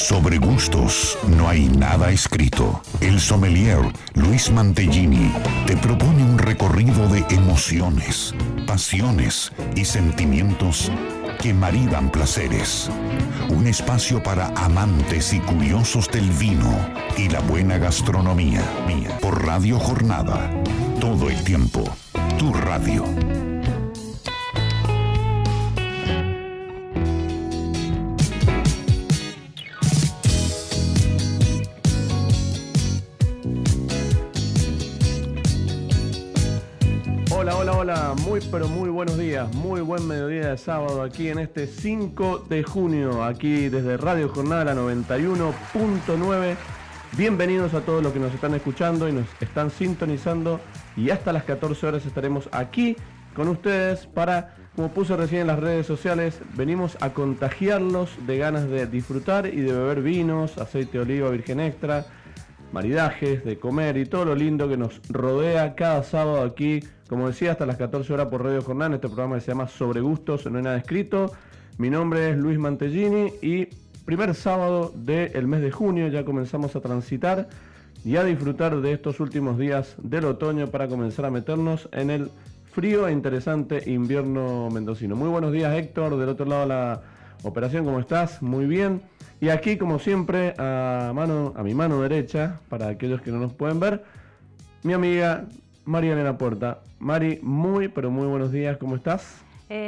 Sobre gustos no hay nada escrito. El sommelier Luis Mantegini te propone un recorrido de emociones, pasiones y sentimientos que maridan placeres. Un espacio para amantes y curiosos del vino y la buena gastronomía. Por Radio Jornada. Todo el tiempo. Tu radio. Hola, muy pero muy buenos días, muy buen mediodía de sábado aquí en este 5 de junio, aquí desde Radio Jornada 91.9. Bienvenidos a todos los que nos están escuchando y nos están sintonizando, y hasta las 14 horas estaremos aquí con ustedes para, como puse recién en las redes sociales, venimos a contagiarlos de ganas de disfrutar y de beber vinos, aceite de oliva virgen extra, maridajes, de comer y todo lo lindo que nos rodea cada sábado aquí, como decía, hasta las 14 horas por Radio Jornada, en este programa que se llama Sobre Gustos, no hay nada escrito. Mi nombre es Luis Mantegini y primer sábado del mes de junio ya comenzamos a transitar y a disfrutar de estos últimos días del otoño para comenzar a meternos en el frío e interesante invierno mendocino. Muy buenos días, Héctor, del otro lado de la operación, ¿cómo estás? Muy bien. Y aquí, como siempre, a mi mano derecha, para aquellos que no nos pueden ver, mi amiga María Elena Porta. Mari, muy pero muy buenos días, ¿cómo estás?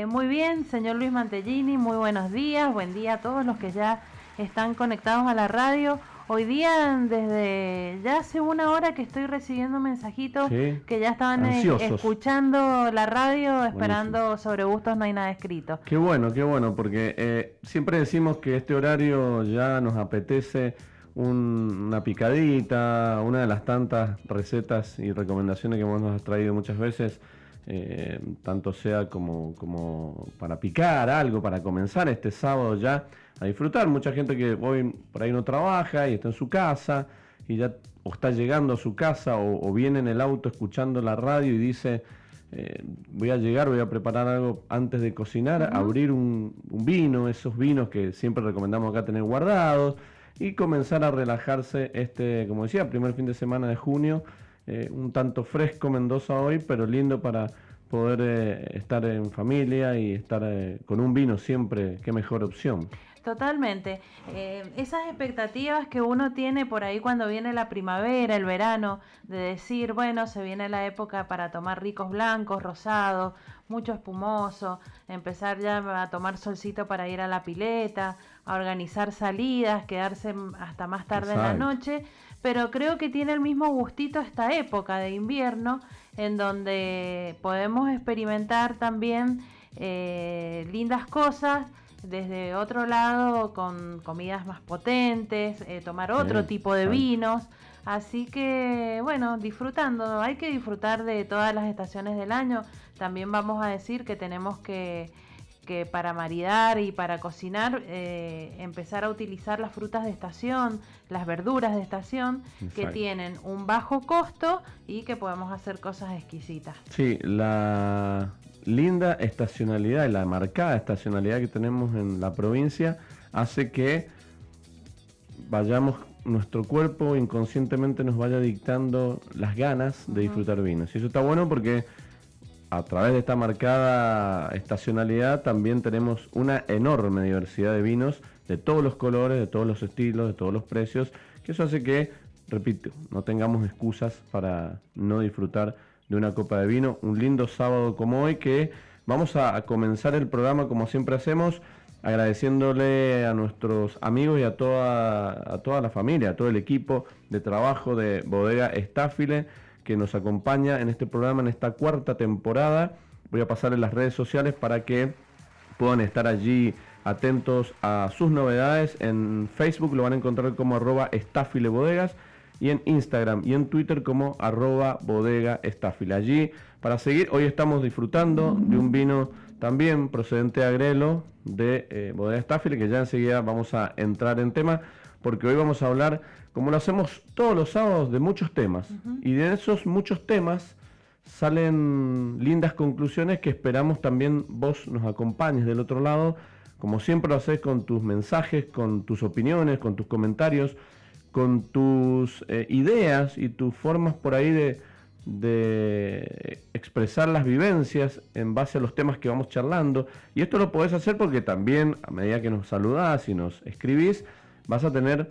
Muy bien, señor Luis Mantegini, muy buenos días, buen día a todos los que ya están conectados a la radio. Hoy día, desde ya hace una hora que estoy recibiendo mensajitos, sí, que ya estaban escuchando la radio, esperando Buenísimo. Sobre gustos no hay nada escrito. Qué bueno, porque siempre decimos que este horario ya nos apetece una picadita, una de las tantas recetas y recomendaciones que vos nos has traído muchas veces, tanto sea como para picar algo, para comenzar este sábado ya a disfrutar. Mucha gente que hoy por ahí no trabaja y está en su casa y ya o está llegando a su casa o viene en el auto escuchando la radio y dice, voy a llegar, voy a preparar algo antes de cocinar, abrir un vino, esos vinos que siempre recomendamos acá tener guardados, y comenzar a relajarse este, como decía, primer fin de semana de junio, un tanto fresco Mendoza hoy, pero lindo para poder estar en familia y estar con un vino siempre, qué mejor opción. Totalmente. Esas expectativas que uno tiene por ahí cuando viene la primavera, el verano, de decir, bueno, se viene la época para tomar ricos blancos, rosados, mucho espumoso, empezar ya a tomar solcito para ir a la pileta, a organizar salidas, quedarse hasta más tarde en la noche, pero creo que tiene el mismo gustito esta época de invierno, en donde podemos experimentar también lindas cosas, desde otro lado con comidas más potentes, tomar otro tipo de vinos, así que bueno, disfrutando, hay que disfrutar de todas las estaciones del año. También vamos a decir que tenemos que para maridar y para cocinar empezar a utilizar las frutas de estación, las verduras de estación, que tienen un bajo costo y que podemos hacer cosas exquisitas. Sí, la linda estacionalidad y la marcada estacionalidad que tenemos en la provincia hace que vayamos, nuestro cuerpo inconscientemente nos vaya dictando las ganas de disfrutar vinos, y eso está bueno porque a través de esta marcada estacionalidad también tenemos una enorme diversidad de vinos de todos los colores, de todos los estilos, de todos los precios, que eso hace que, repito, no tengamos excusas para no disfrutar de una copa de vino. Un lindo sábado como hoy, que vamos a comenzar el programa como siempre hacemos, agradeciéndole a nuestros amigos y a toda la familia, a todo el equipo de trabajo de Bodega Estafile, que nos acompaña en este programa, en esta cuarta temporada. Voy a pasar en las redes sociales para que puedan estar allí atentos a sus novedades. En Facebook lo van a encontrar como @estafilebodegas, y en Instagram y en Twitter como @bodega estafile. Allí para seguir, hoy estamos disfrutando de un vino también procedente de Agrelo, de Bodega Estafile, que ya enseguida vamos a entrar en tema, porque hoy vamos a hablar, como lo hacemos todos los sábados, de muchos temas, y de esos muchos temas salen lindas conclusiones que esperamos también vos nos acompañes del otro lado como siempre lo haces con tus mensajes, con tus opiniones, con tus comentarios, con tus ideas y tus formas por ahí de expresar las vivencias en base a los temas que vamos charlando. Y esto lo podés hacer porque también, a medida que nos saludás y nos escribís, vas a tener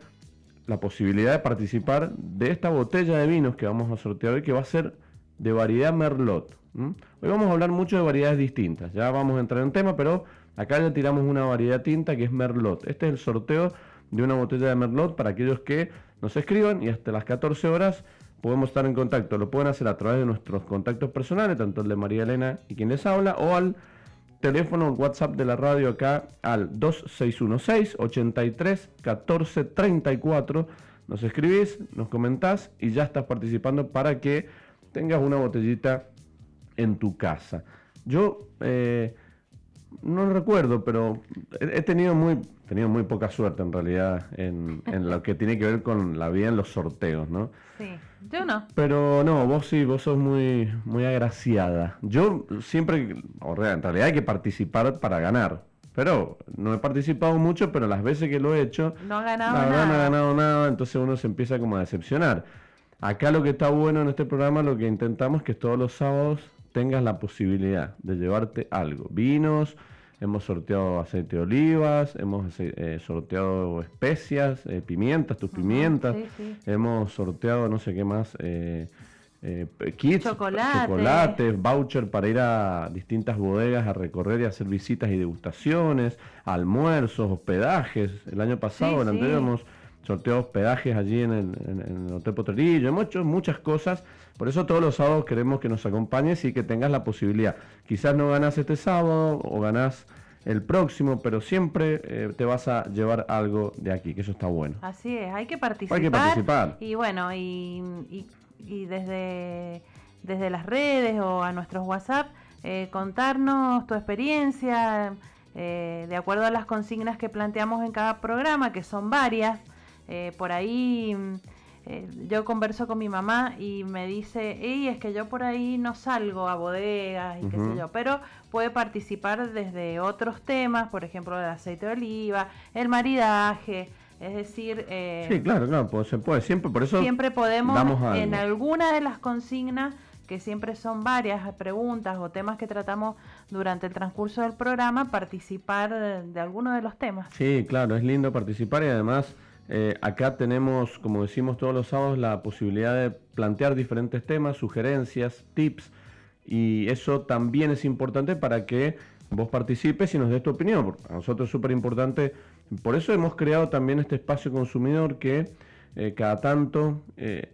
la posibilidad de participar de esta botella de vinos que vamos a sortear hoy, que va a ser de variedad Merlot. Hoy vamos a hablar mucho de variedades distintas, ya vamos a entrar en tema, pero acá ya tiramos una variedad tinta que es Merlot. Este es el sorteo de una botella de Merlot para aquellos que nos escriban, y hasta las 14 horas podemos estar en contacto. Lo pueden hacer a través de nuestros contactos personales, tanto el de María Elena y quien les habla, o al teléfono o WhatsApp de la radio acá al 2616-83-1434. Nos escribís, nos comentás y ya estás participando para que tengas una botellita en tu casa. Yo no recuerdo, pero he tenido muy poca suerte en realidad en lo que tiene que ver con la vida en los sorteos, ¿no? Sí, yo no. Pero no, vos sí, vos sos muy, muy agraciada. Yo siempre, o en realidad hay que participar para ganar. Pero no he participado mucho, pero las veces que lo he hecho no he ganado nada. No he ganado nada, entonces uno se empieza como a decepcionar. Acá lo que está bueno en este programa, lo que intentamos es que todos los sábados tengas la posibilidad de llevarte algo. Vinos, hemos sorteado aceite de olivas, hemos sorteado especias, pimientas, tus pimientas, sí, sí. Hemos sorteado no sé qué más, kits, chocolates, voucher para ir a distintas bodegas a recorrer y hacer visitas y degustaciones, almuerzos, hospedajes. El año pasado, sí, el anterior, hemos sorteado hospedajes allí en el Hotel Potrerillo. Hemos hecho muchas cosas. Por eso todos los sábados queremos que nos acompañes y que tengas la posibilidad. Quizás no ganás este sábado o ganás el próximo, pero siempre te vas a llevar algo de aquí, que eso está bueno. Así es, hay que participar. Hay que participar. Y bueno, y desde las redes o a nuestros WhatsApp, contarnos tu experiencia, de acuerdo a las consignas que planteamos en cada programa, que son varias. Por ahí... yo converso con mi mamá y me dice, es que yo por ahí no salgo a bodegas y qué sé yo, pero puede participar desde otros temas, por ejemplo, el aceite de oliva, el maridaje, es decir... sí, claro, pues, se puede, siempre, por eso... Siempre podemos, en alguna de las consignas, que siempre son varias preguntas o temas que tratamos durante el transcurso del programa, participar de alguno de los temas. Sí, claro, es lindo participar y además... acá tenemos, como decimos todos los sábados, la posibilidad de plantear diferentes temas, sugerencias, tips, y eso también es importante para que vos participes y nos des tu opinión. A nosotros es súper importante, por eso hemos creado también este espacio consumidor que cada tanto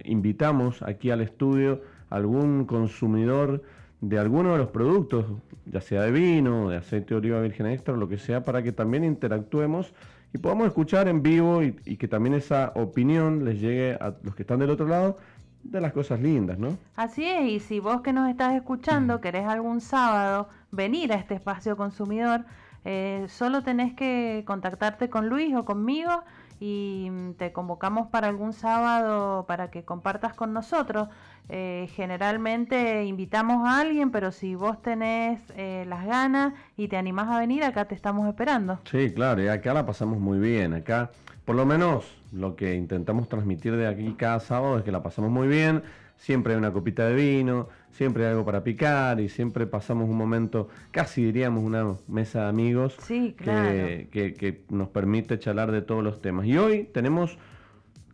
invitamos aquí al estudio a algún consumidor de alguno de los productos, ya sea de vino, de aceite de oliva virgen extra, lo que sea, para que también interactuemos y podamos escuchar en vivo y que también esa opinión les llegue a los que están del otro lado de las cosas lindas, ¿no? Así es, y si vos que nos estás escuchando querés algún sábado venir a este espacio consumidor, solo tenés que contactarte con Luis o conmigo y te convocamos para algún sábado para que compartas con nosotros. Generalmente invitamos a alguien, pero si vos tenés las ganas y te animás a venir, acá te estamos esperando. Sí, claro, y acá la pasamos muy bien. Acá, por lo menos, lo que intentamos transmitir de aquí cada sábado es que la pasamos muy bien. Siempre hay una copita de vino, siempre hay algo para picar y siempre pasamos un momento, casi diríamos una mesa de amigos, sí, claro, que nos permite charlar de todos los temas. Y hoy tenemos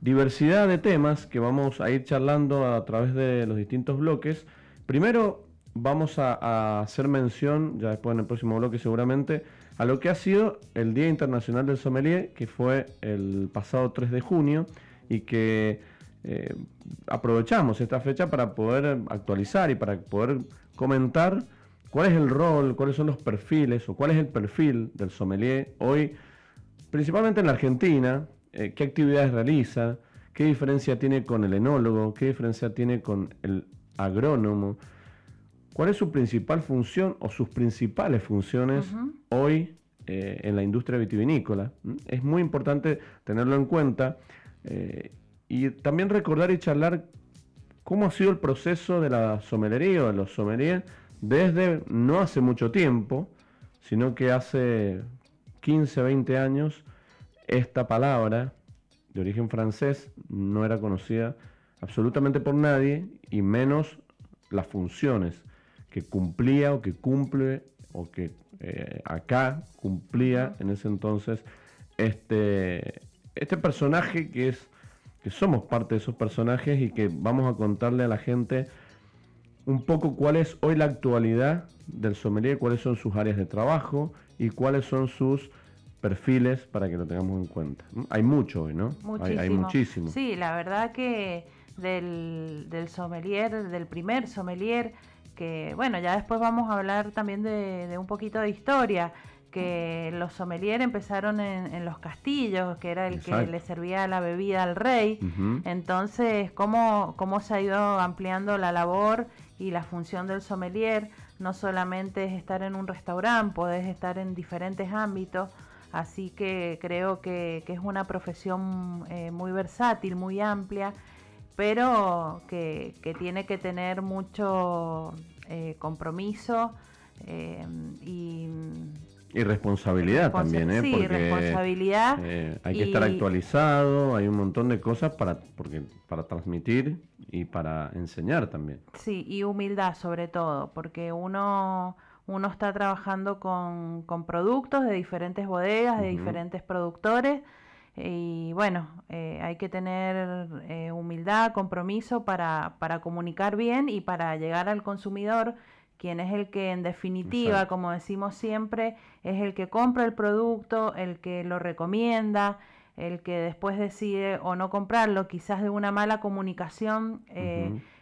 diversidad de temas que vamos a ir charlando a través de los distintos bloques. Primero vamos a hacer mención, ya después en el próximo bloque seguramente, a lo que ha sido el Día Internacional del Sommelier, que fue el pasado 3 de junio y que... aprovechamos esta fecha para poder actualizar y para poder comentar cuál es el rol, cuáles son los perfiles o cuál es el perfil del sommelier hoy, principalmente en la Argentina, qué actividades realiza, qué diferencia tiene con el enólogo, qué diferencia tiene con el agrónomo, cuál es su principal función o sus principales funciones hoy en la industria vitivinícola. Es muy importante tenerlo en cuenta. Y también recordar y charlar cómo ha sido el proceso de la sommelería o de los sommeliers desde no hace mucho tiempo, sino que hace 15, 20 años, esta palabra de origen francés no era conocida absolutamente por nadie, y menos las funciones que cumplía o que cumple o que acá cumplía en ese entonces este personaje que somos parte de esos personajes y que vamos a contarle a la gente un poco cuál es hoy la actualidad del sommelier, cuáles son sus áreas de trabajo y cuáles son sus perfiles para que lo tengamos en cuenta. Hay mucho hoy, ¿no? Muchísimo. Hay muchísimo. Sí, la verdad que del sommelier, del primer sommelier, que bueno, ya después vamos a hablar también de un poquito de historia, que los sommelier empezaron en los castillos, que era el Exacto. que le servía la bebida al rey. Uh-huh. Entonces, ¿cómo se ha ido ampliando la labor y la función del sommelier? No solamente es estar en un restaurante, podés estar en diferentes ámbitos, así que creo que es una profesión muy versátil, muy amplia, pero que tiene que tener mucho compromiso y responsabilidad también, ¿eh? Sí, porque responsabilidad. Hay que estar actualizado, hay un montón de cosas para transmitir y para enseñar también. Sí, y humildad sobre todo, porque uno está trabajando con productos de diferentes bodegas, de diferentes productores, y bueno, hay que tener humildad, compromiso para comunicar bien y para llegar al consumidor, quien es el que en definitiva, Exacto. como decimos siempre, es el que compra el producto, el que lo recomienda, el que después decide o no comprarlo, quizás de una mala comunicación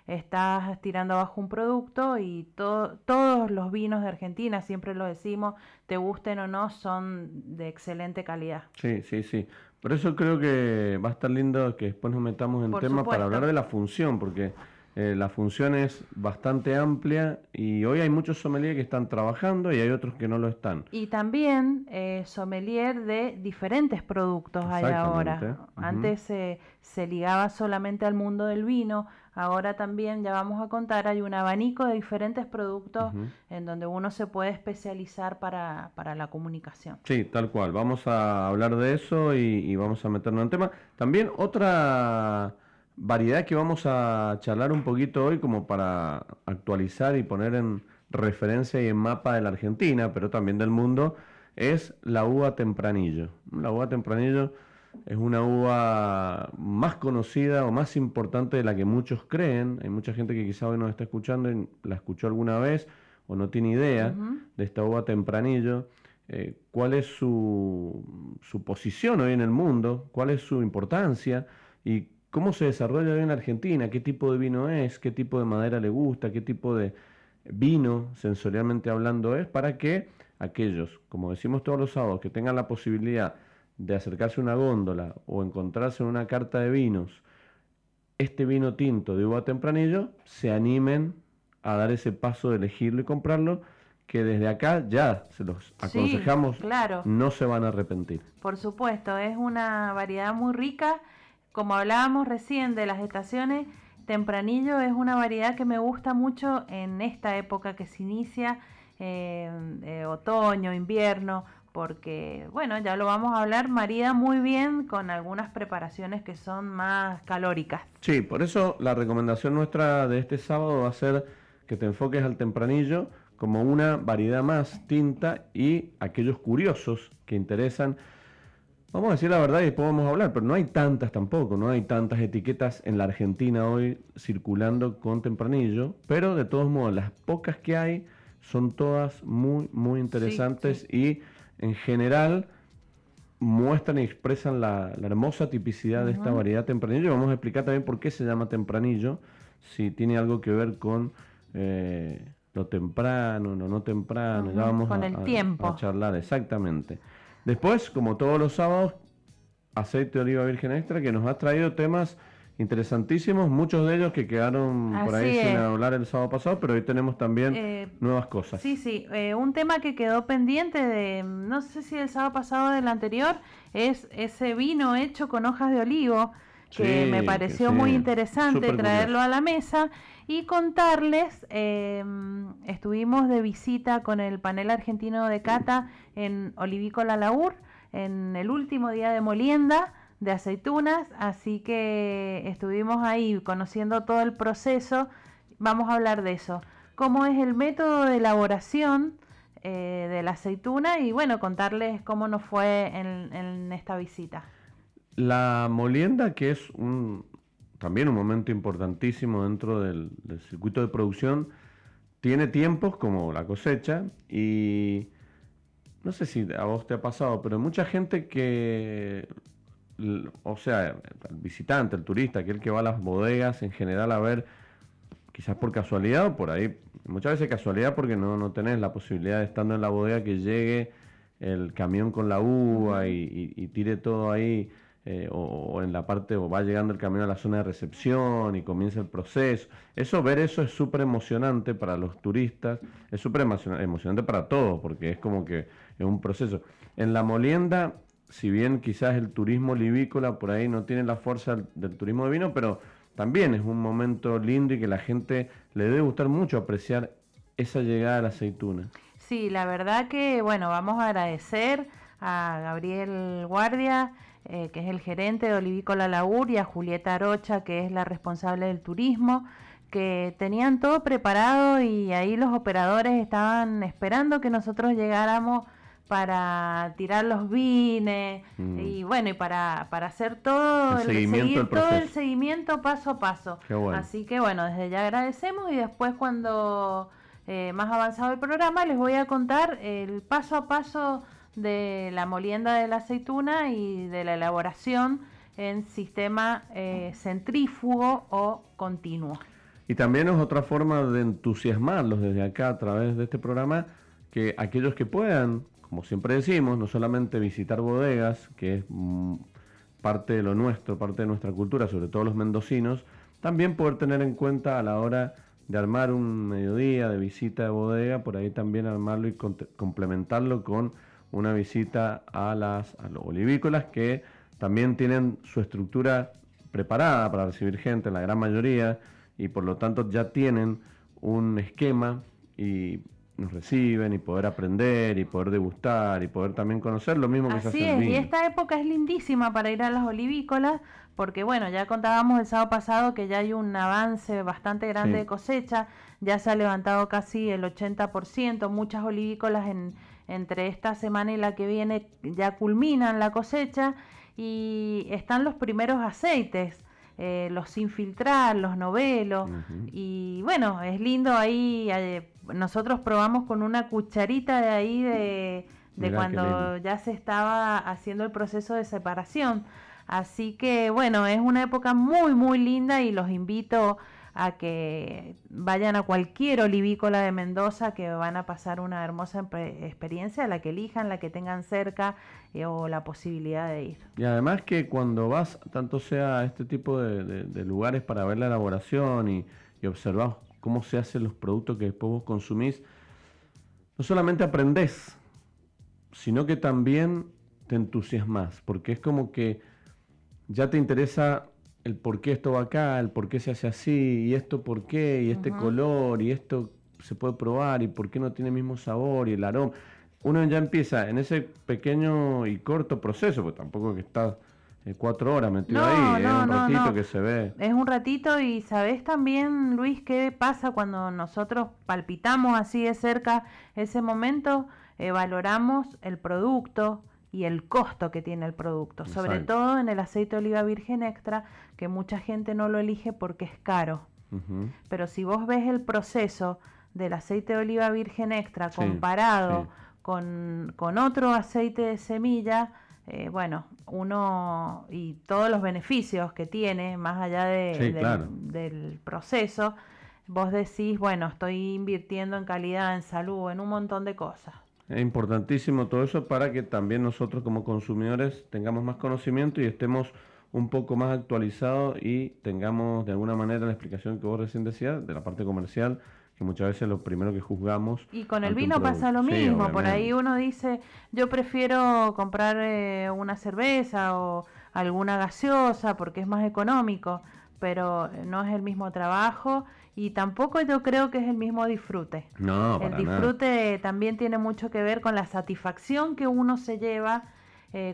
estás tirando abajo un producto, y todos los vinos de Argentina, siempre lo decimos, te gusten o no, son de excelente calidad. Sí, sí, sí. Por eso creo que va a estar lindo que después nos metamos en Por tema supuesto. Para hablar de la función, porque... la función es bastante amplia y hoy hay muchos sommeliers que están trabajando y hay otros que no lo están. Y también sommelier de diferentes productos hay ahora. Uh-huh. Antes se ligaba solamente al mundo del vino, ahora también, ya vamos a contar, hay un abanico de diferentes productos uh-huh. en donde uno se puede especializar para la comunicación. Sí, tal cual. Vamos a hablar de eso y vamos a meternos en tema. También otra... variedad que vamos a charlar un poquito hoy como para actualizar y poner en referencia y en mapa de la Argentina, pero también del mundo, es la uva Tempranillo. La uva Tempranillo es una uva más conocida o más importante de la que muchos creen. Hay mucha gente que quizá hoy nos está escuchando y la escuchó alguna vez o no tiene idea Uh-huh. de esta uva Tempranillo. ¿Cuál es su posición hoy en el mundo? ¿Cuál es su importancia? Y ¿cómo se desarrolla hoy en Argentina? ¿Qué tipo de vino es? ¿Qué tipo de madera le gusta? ¿Qué tipo de vino, sensorialmente hablando, es? Para que aquellos, como decimos todos los sábados, que tengan la posibilidad de acercarse a una góndola o encontrarse en una carta de vinos, este vino tinto de uva Tempranillo, se animen a dar ese paso de elegirlo y comprarlo, que desde acá ya se los aconsejamos, sí, claro. No se van a arrepentir. Por supuesto, es una variedad muy rica. Como hablábamos recién de las estaciones, Tempranillo es una variedad que me gusta mucho en esta época que se inicia, otoño, invierno, porque, bueno, ya lo vamos a hablar, marida muy bien con algunas preparaciones que son más calóricas. Sí, por eso la recomendación nuestra de este sábado va a ser que te enfoques al Tempranillo como una variedad más tinta, y aquellos curiosos que interesan, vamos a decir la verdad y después vamos a hablar, pero no hay tantas tampoco, no hay tantas etiquetas en la Argentina hoy circulando con Tempranillo, pero de todos modos las pocas que hay son todas muy, muy interesantes, sí, sí. Y en general muestran y expresan la hermosa tipicidad de esta variedad Tempranillo. Vamos a explicar también por qué se llama Tempranillo, si tiene algo que ver con lo temprano, lo no temprano, ya vamos con el tiempo. A charlar exactamente. Después, como todos los sábados, aceite de oliva virgen extra, que nos ha traído temas interesantísimos, muchos de ellos que quedaron Así por ahí es. Sin hablar el sábado pasado, pero hoy tenemos también nuevas cosas. Sí, sí, un tema que quedó pendiente de, no sé si el sábado pasado o del anterior, es ese vino hecho con hojas de olivo, que sí, me pareció muy interesante traerlo a la mesa y contarles. Estuvimos de visita con el panel argentino de cata en Olivícola Laur en el último día de molienda de aceitunas, así que estuvimos ahí conociendo todo el proceso. Vamos a hablar de eso, cómo es el método de elaboración de la aceituna y bueno, contarles cómo nos fue en esta visita. La molienda, que es también un momento importantísimo dentro del circuito de producción, tiene tiempos como la cosecha y no sé si a vos te ha pasado, pero mucha gente que, o sea, el visitante, el turista, aquel que va a las bodegas en general a ver, quizás por casualidad o por ahí, muchas veces casualidad porque no tenés la posibilidad de estando en la bodega que llegue el camión con la uva y tire todo ahí, o en la parte, o va llegando el camión a la zona de recepción y comienza el proceso. Ver eso es súper emocionante para los turistas, es súper emocionante para todos, porque es como que es un proceso. En la molienda, si bien quizás el turismo olivícola por ahí no tiene la fuerza del turismo de vino, pero también es un momento lindo y que la gente le debe gustar mucho apreciar esa llegada a la aceituna. Sí, la verdad que, bueno, vamos a agradecer a Gabriel Guardia, que es el gerente de Olivícola Laur, y a Julieta Arocha, que es la responsable del turismo, que tenían todo preparado y ahí los operadores estaban esperando que nosotros llegáramos para tirar los vines y bueno, y para hacer todo el seguimiento paso a paso. Qué bueno. Así que bueno, desde ya agradecemos y después cuando más avanzado el programa les voy a contar el paso a paso de la molienda de la aceituna y de la elaboración en sistema centrífugo o continuo. Y también es otra forma de entusiasmarlos desde acá a través de este programa, que aquellos que puedan, como siempre decimos, no solamente visitar bodegas, que es parte de lo nuestro, parte de nuestra cultura, sobre todo los mendocinos, también poder tener en cuenta a la hora de armar un mediodía de visita de bodega, por ahí también armarlo y complementarlo con una visita a los olivícolas, que también tienen su estructura preparada para recibir gente, la gran mayoría, y por lo tanto ya tienen un esquema y nos reciben y poder aprender y poder degustar y poder también conocer lo mismo que se hace en vino. Así es, y esta época es lindísima para ir a las olivícolas porque, bueno, ya contábamos el sábado pasado que ya hay un avance bastante grande de cosecha, ya se ha levantado casi el 80%, muchas olivícolas entre esta semana y la que viene ya culminan la cosecha y están los primeros aceites, los sin filtrar, los novelos, y bueno, es lindo ahí. Nosotros probamos con una cucharita de ahí de cuando ya se estaba haciendo el proceso de separación. Así que bueno, es una época muy muy linda y los invito a que vayan a cualquier olivícola de Mendoza, que van a pasar una hermosa experiencia, la que elijan, la que tengan cerca o la posibilidad de ir. Y además que cuando vas, tanto sea a este tipo de lugares para ver la elaboración y observar cómo se hacen los productos que después vos consumís, no solamente aprendés, sino que también te entusiasmás, porque es como que ya te interesa el por qué esto va acá, el por qué se hace así, y esto por qué, y este color, y esto se puede probar, y por qué no tiene el mismo sabor, y el aroma. Uno ya empieza en ese pequeño y corto proceso, porque tampoco es que estás 4 horas metido ahí, es un ratito que se ve. Es un ratito, y sabes también, Luis, qué pasa cuando nosotros palpitamos así de cerca ese momento, valoramos el producto y el costo que tiene el producto. Exacto. Sobre todo en el aceite de oliva virgen extra, que mucha gente no lo elige porque es caro. Pero si vos ves el proceso del aceite de oliva virgen extra comparado con otro aceite de semilla, bueno, uno y todos los beneficios que tiene, más allá del proceso, vos decís, bueno, estoy invirtiendo en calidad, en salud, en un montón de cosas. Es importantísimo todo eso para que también nosotros como consumidores tengamos más conocimiento y estemos un poco más actualizados y tengamos de alguna manera la explicación que vos recién decías de la parte comercial, que muchas veces lo primero que juzgamos. Y con el vino pasa lo mismo, sí, por ahí uno dice, yo prefiero comprar una cerveza o alguna gaseosa porque es más económico, pero no es el mismo trabajo y tampoco yo creo que es el mismo disfrute. No, para nada. El disfrute también tiene mucho que ver con la satisfacción que uno se lleva,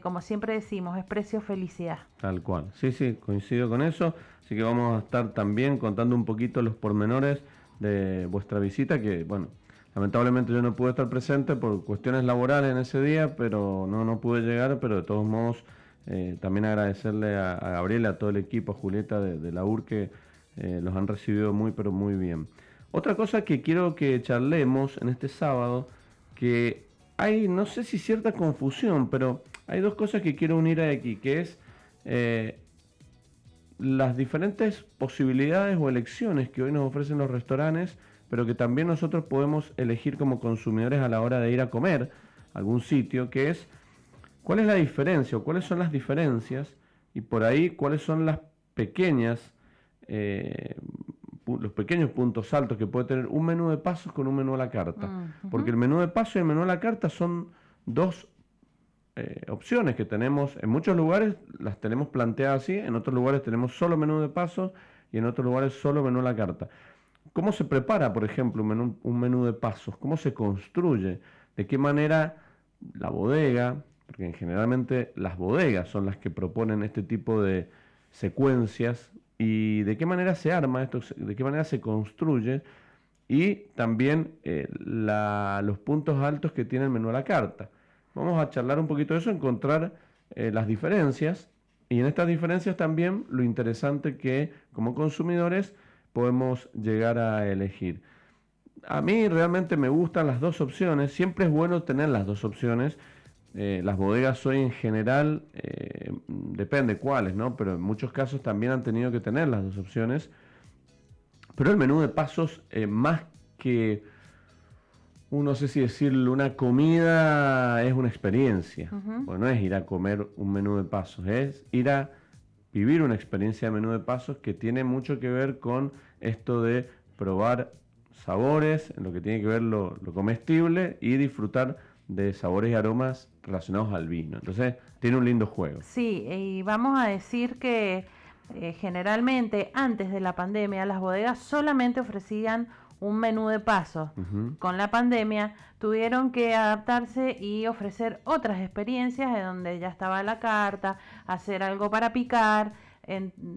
como siempre decimos, es precio felicidad. Tal cual, sí, sí, coincido con eso, así que vamos a estar también contando un poquito los pormenores de vuestra visita, que bueno, lamentablemente yo no pude estar presente por cuestiones laborales en ese día, pero no pude llegar, pero de todos modos también agradecerle a Gabriela, a todo el equipo, a Julieta de Laur, que los han recibido muy pero muy bien. Otra cosa que quiero que charlemos en este sábado, que hay, no sé si cierta confusión, pero hay dos cosas que quiero unir aquí, que es las diferentes posibilidades o elecciones que hoy nos ofrecen los restaurantes, pero que también nosotros podemos elegir como consumidores a la hora de ir a comer a algún sitio, que es cuál es la diferencia o cuáles son las diferencias y por ahí cuáles son las pequeñas, los pequeños puntos altos que puede tener un menú de pasos con un menú a la carta. Uh-huh. Porque el menú de pasos y el menú a la carta son dos opciones que tenemos, en muchos lugares las tenemos planteadas así, en otros lugares tenemos solo menú de pasos y en otros lugares solo menú a la carta. ¿Cómo se prepara, por ejemplo, un menú de pasos? ¿Cómo se construye? ¿De qué manera la bodega? Porque generalmente las bodegas son las que proponen este tipo de secuencias. ¿Y de qué manera se arma esto? ¿De qué manera se construye? Y también los puntos altos que tiene el menú a la carta. Vamos a charlar un poquito de eso, encontrar las diferencias, y en estas diferencias también lo interesante que como consumidores podemos llegar a elegir. A mí realmente me gustan las dos opciones, siempre es bueno tener las dos opciones. Las bodegas hoy en general, depende cuáles, ¿no? Pero en muchos casos también han tenido que tener las dos opciones. Pero el menú de pasos, más que... no sé si decirlo, una comida, es una experiencia. Uh-huh. Bueno, no es ir a comer un menú de pasos, es ir a vivir una experiencia de menú de pasos que tiene mucho que ver con esto de probar sabores, en lo que tiene que ver lo comestible y disfrutar de sabores y aromas relacionados al vino. Entonces, tiene un lindo juego. Sí, y vamos a decir que generalmente antes de la pandemia las bodegas solamente ofrecían un menú de pasos. Uh-huh. Con la pandemia tuvieron que adaptarse y ofrecer otras experiencias en donde ya estaba la carta, hacer algo para picar.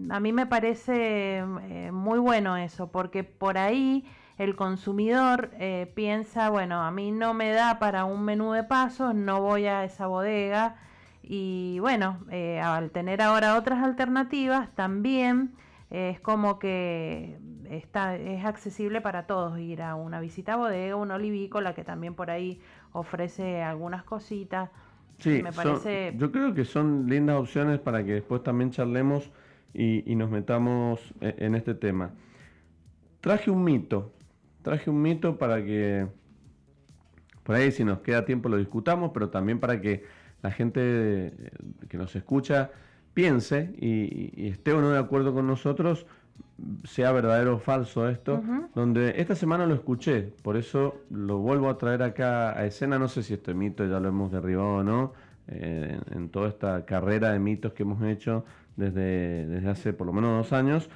A mí me parece muy bueno eso, porque por ahí el consumidor piensa, bueno, a mí no me da para un menú de pasos, no voy a esa bodega. Y bueno, al tener ahora otras alternativas también... es como que es accesible para todos ir a una visita a bodega, una olivícola que también por ahí ofrece algunas cositas. Sí, me parece... yo creo que son lindas opciones para que después también charlemos y nos metamos en este tema. Traje un mito para que, por ahí si nos queda tiempo lo discutamos, pero también para que la gente que nos escucha piense y esté o no de acuerdo con nosotros, sea verdadero o falso esto. Uh-huh. Donde esta semana lo escuché, por eso lo vuelvo a traer acá a escena. No sé si este mito ya lo hemos derribado o no, en toda esta carrera de mitos que hemos hecho desde hace por lo menos 2 años.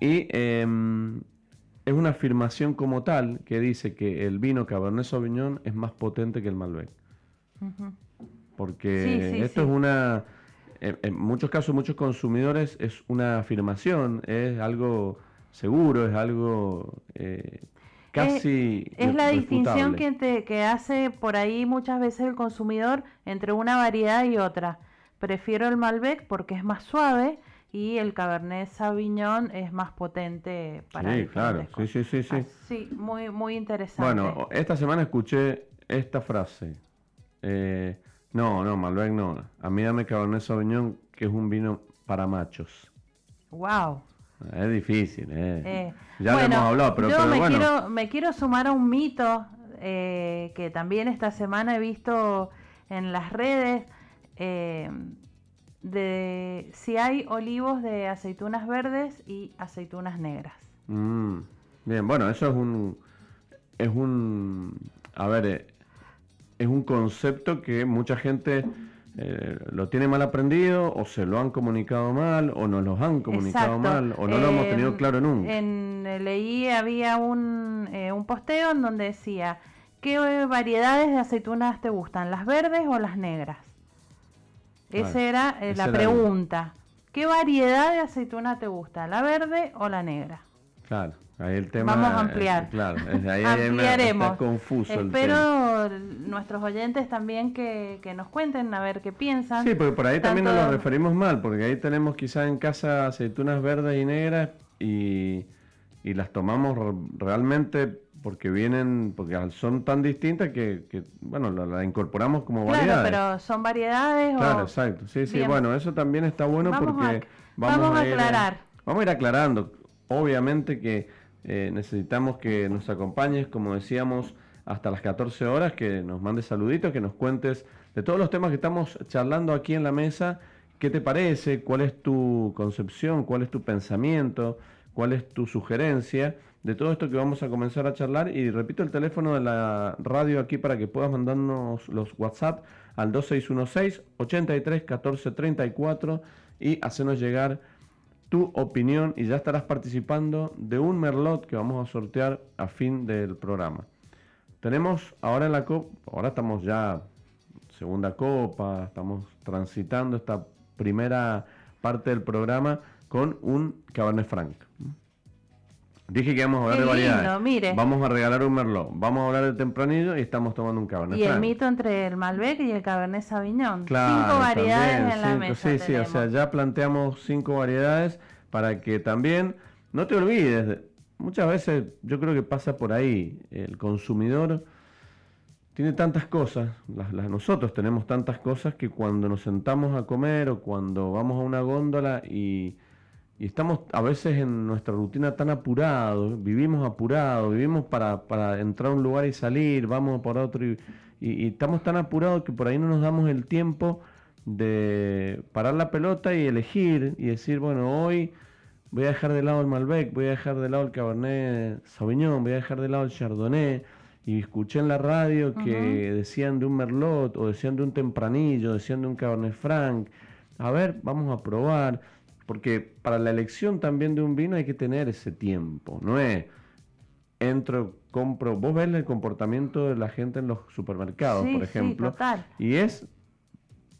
Y es una afirmación como tal que dice que el vino Cabernet Sauvignon es más potente que el Malbec. Uh-huh. Porque sí, esto sí. Es una... en muchos casos, muchos consumidores, es una afirmación, es algo seguro, es algo casi es la distinción que hace por ahí muchas veces el consumidor entre una variedad y otra. Prefiero el Malbec porque es más suave y el Cabernet Sauvignon es más potente para sí, claro. Sí. Así, muy, muy interesante. Bueno, esta semana escuché esta frase... No, Malbec no. A mí dame Cabernet Sauvignon, que es un vino para machos. Wow. Es difícil, ya bueno, lo hemos hablado, pero bueno. Me quiero sumar a un mito que también esta semana he visto en las redes, de si hay olivos de aceitunas verdes y aceitunas negras. Bien, bueno, eso es un... es un, a ver, es un concepto que mucha gente lo tiene mal aprendido, o se lo han comunicado mal, o nos los han comunicado mal, o no lo hemos tenido claro nunca. Leí, había un posteo en donde decía, ¿qué variedades de aceitunas te gustan? ¿Las verdes o las negras? Esa era la pregunta. ¿Qué variedad de aceituna te gusta? ¿La verde o la negra? Claro, ahí el tema... Vamos a ampliar. Claro, ahí ampliaremos. Está confuso el tema. Espero nuestros oyentes también que nos cuenten a ver qué piensan. Sí, porque por ahí también nos lo referimos mal, porque ahí tenemos quizás en casa aceitunas verdes y negras y las tomamos realmente... Porque son tan distintas que bueno, la incorporamos como variedades. Claro, pero son variedades. Claro, exacto. Sí, sí, bien. Bueno, eso también está bueno porque vamos a aclarar. Vamos a ir aclarando. Obviamente que necesitamos que nos acompañes, como decíamos, hasta las 14 horas, que nos mandes saluditos, que nos cuentes de todos los temas que estamos charlando aquí en la mesa. ¿Qué te parece? ¿Cuál es tu concepción? ¿Cuál es tu pensamiento? ¿Cuál es tu sugerencia? De todo esto que vamos a comenzar a charlar, y repito el teléfono de la radio aquí para que puedas mandarnos los WhatsApp al 2616-831434 y hacernos llegar tu opinión, y ya estarás participando de un Merlot que vamos a sortear a fin del programa. Tenemos ahora en la copa, ahora estamos ya segunda copa, estamos transitando esta primera parte del programa con un Cabernet Franc. Dije que vamos a hablar de variedades. Mire. Vamos a regalar un Merlot, vamos a hablar del Tempranillo y estamos tomando un Cabernet Franc. Y el mito entre el Malbec y el Cabernet Sauvignon. Claro, 5 variedades también, en la mesa. Sí, tenemos. Sí, o sea, ya planteamos 5 variedades para que también no te olvides. Muchas veces yo creo que pasa por ahí. El consumidor tiene tantas cosas, nosotros tenemos tantas cosas que cuando nos sentamos a comer o cuando vamos a una góndola y estamos a veces en nuestra rutina tan apurados, vivimos apurados, vivimos para entrar a un lugar y salir, vamos para otro y estamos tan apurados que por ahí no nos damos el tiempo de parar la pelota y elegir y decir, bueno, hoy voy a dejar de lado el Malbec, voy a dejar de lado el Cabernet Sauvignon, voy a dejar de lado el Chardonnay. Y escuché en la radio que decían de un Merlot, o decían de un Tempranillo, decían de un Cabernet Franc. A ver, vamos a probar. Porque para la elección también de un vino hay que tener ese tiempo, no es entro, compro. Vos ves el comportamiento de la gente en los supermercados, por ejemplo, total. Y es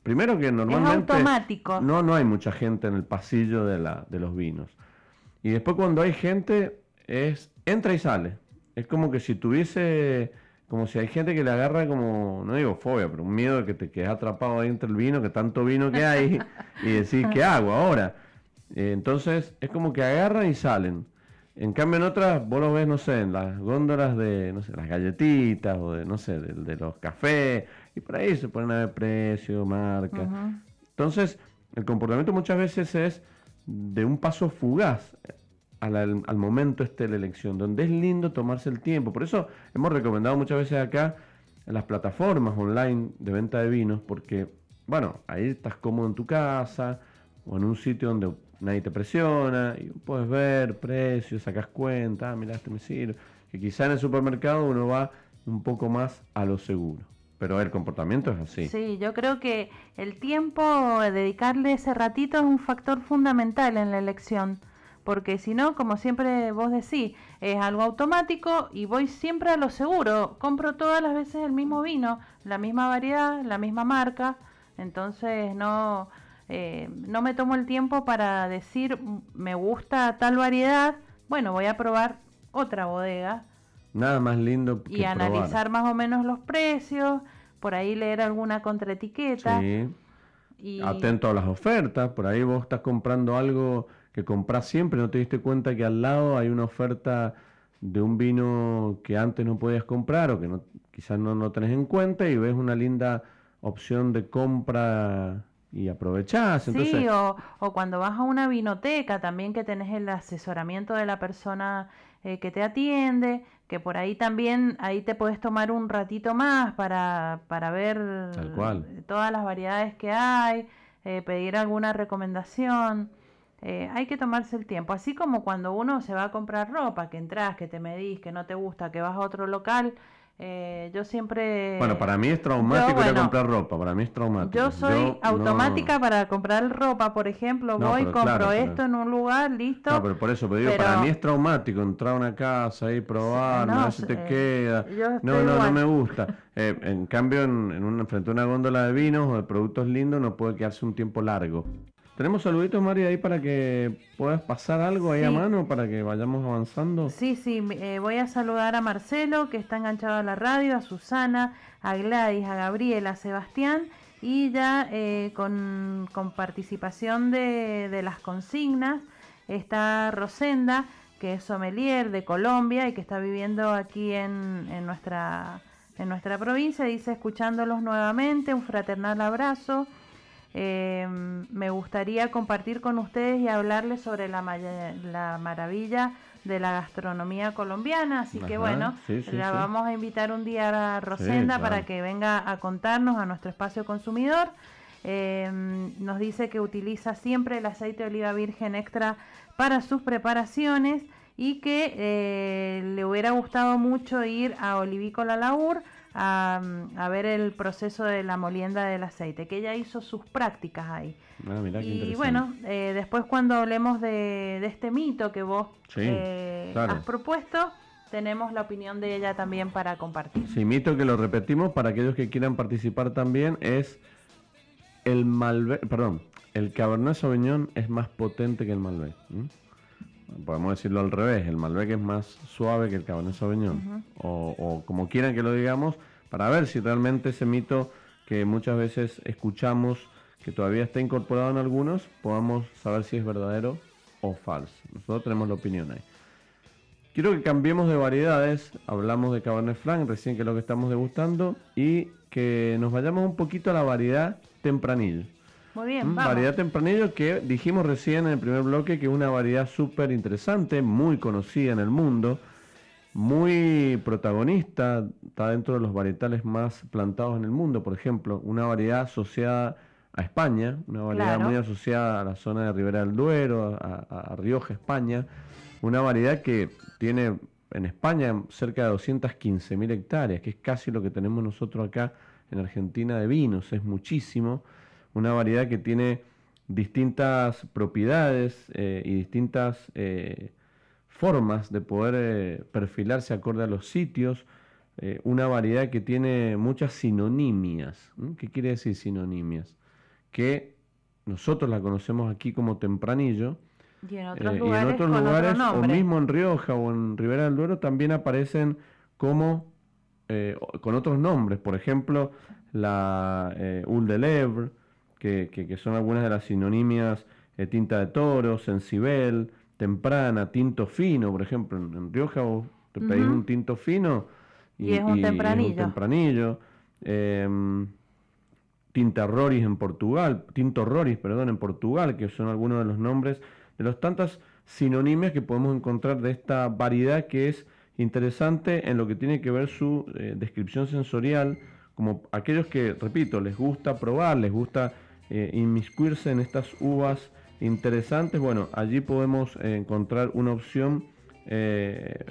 primero que normalmente es automático. No hay mucha gente en el pasillo de los vinos. Y después cuando hay gente es entra y sale. Es como que si tuviese, como si hay gente que le agarra como, no digo fobia, pero un miedo de que te quedes atrapado ahí entre el vino, que tanto vino que hay y decís, ¿qué hago ahora? Entonces es como que agarran y salen. En cambio en otras vos los ves, no sé, en las góndolas de, no sé, las galletitas o de, no sé, de los cafés, y por ahí se ponen a ver precio, marca. Entonces el comportamiento muchas veces es de un paso fugaz al momento de la elección, donde es lindo tomarse el tiempo. Por eso hemos recomendado muchas veces acá las plataformas online de venta de vinos, porque bueno, ahí estás cómodo en tu casa o en un sitio donde nadie te presiona, y puedes ver precios, sacas cuenta, mirá, este me sirve. Que quizá en el supermercado uno va un poco más a lo seguro, pero el comportamiento es así. Sí, yo creo que el tiempo, dedicarle ese ratito es un factor fundamental en la elección, porque si no, como siempre vos decís, es algo automático y voy siempre a lo seguro, compro todas las veces el mismo vino, la misma variedad, la misma marca, entonces no me tomo el tiempo para decir, me gusta tal variedad, bueno, voy a probar otra bodega. Nada más lindo que probar. Y analizar más o menos los precios, por ahí leer alguna contraetiqueta. Sí, y... atento a las ofertas, por ahí vos estás comprando algo que comprás siempre, no te diste cuenta que al lado hay una oferta de un vino que antes no podías comprar o que no, quizás no tenés en cuenta, y ves una linda opción de compra... y aprovechás. Entonces... Sí, o cuando vas a una vinoteca también, que tenés el asesoramiento de la persona que te atiende, que por ahí también, ahí te podés tomar un ratito más para ver todas las variedades que hay, pedir alguna recomendación. Hay que tomarse el tiempo, así como cuando uno se va a comprar ropa, que entras, que te medís, que no te gusta, que vas a otro local. Yo siempre... Bueno, para mí es traumático ir a comprar ropa, para mí es traumático. Yo soy automática para comprar ropa, por ejemplo, voy, compro esto en un lugar, listo. No, pero por eso, pero digo, para mí es traumático entrar a una casa y probar, no se te queda, no me gusta. En cambio, frente a una góndola de vinos o de productos lindos, no puede quedarse un tiempo largo. Tenemos saluditos, María, ahí para que puedas pasar algo ahí a mano para que vayamos avanzando. Sí, sí, voy a saludar a Marcelo, que está enganchado a la radio, a Susana, a Gladys, a Gabriela, a Sebastián, y ya con participación de las consignas está Rosenda, que es sommelier de Colombia y que está viviendo aquí en nuestra provincia. Dice, escuchándolos nuevamente, un fraternal abrazo. Me gustaría compartir con ustedes y hablarles sobre la maravilla de la gastronomía colombiana, así que bueno, la vamos a invitar un día a Rosenda para que venga a contarnos a nuestro espacio consumidor. Nos dice que utiliza siempre el aceite de oliva virgen extra para sus preparaciones y que le hubiera gustado mucho ir a Olivícola Laur a ver el proceso de la molienda del aceite, que ella hizo sus prácticas ahí. Ah, mirá, y bueno, después cuando hablemos de este mito que vos has propuesto, tenemos la opinión de ella también para compartir. Sí, mito que lo repetimos para aquellos que quieran participar también, es el Malbec, perdón, el Cabernet Sauvignon es más potente que el Malbec. Podemos decirlo al revés, el Malbec es más suave que el Cabernet Sauvignon, o como quieran que lo digamos, para ver si realmente ese mito que muchas veces escuchamos, que todavía está incorporado en algunos, podamos saber si es verdadero o falso. Nosotros tenemos la opinión ahí. Quiero que cambiemos de variedades, hablamos de Cabernet Franc, recién que es lo que estamos degustando, y que nos vayamos un poquito a la variedad Tempranillo. Muy bien, vamos. Variedad Tempranillo, que dijimos recién en el primer bloque que es una variedad súper interesante, muy conocida en el mundo, muy protagonista, está dentro de los varietales más plantados en el mundo, por ejemplo, una variedad asociada a España, una variedad muy asociada a la zona de Ribera del Duero, a Rioja, España, una variedad que tiene en España cerca de 215.000 hectáreas, que es casi lo que tenemos nosotros acá en Argentina de vinos, es muchísimo. Una variedad que tiene distintas propiedades y distintas formas de poder perfilarse acorde a los sitios. Una variedad que tiene muchas sinonimias. ¿Qué quiere decir sinonimias? Que nosotros la conocemos aquí como Tempranillo. Y en otros lugares, y en otros lugares, o mismo en Rioja o en Ribera del Duero, también aparecen como con otros nombres. Por ejemplo, la Oule de Lèvres, que son algunas de las sinonimias, tinta de toro, sencibel, temprana, tinto fino, por ejemplo, en Rioja vos te pedís un tinto fino y es un Tempranillo. Tinta Roris en Portugal, tinto Roris, perdón, en Portugal, que son algunos de los nombres de los tantas sinonimias que podemos encontrar de esta variedad, que es interesante en lo que tiene que ver su descripción sensorial, como aquellos que, repito, les gusta probar, les gusta inmiscuirse en estas uvas interesantes. Bueno, allí podemos encontrar una opción que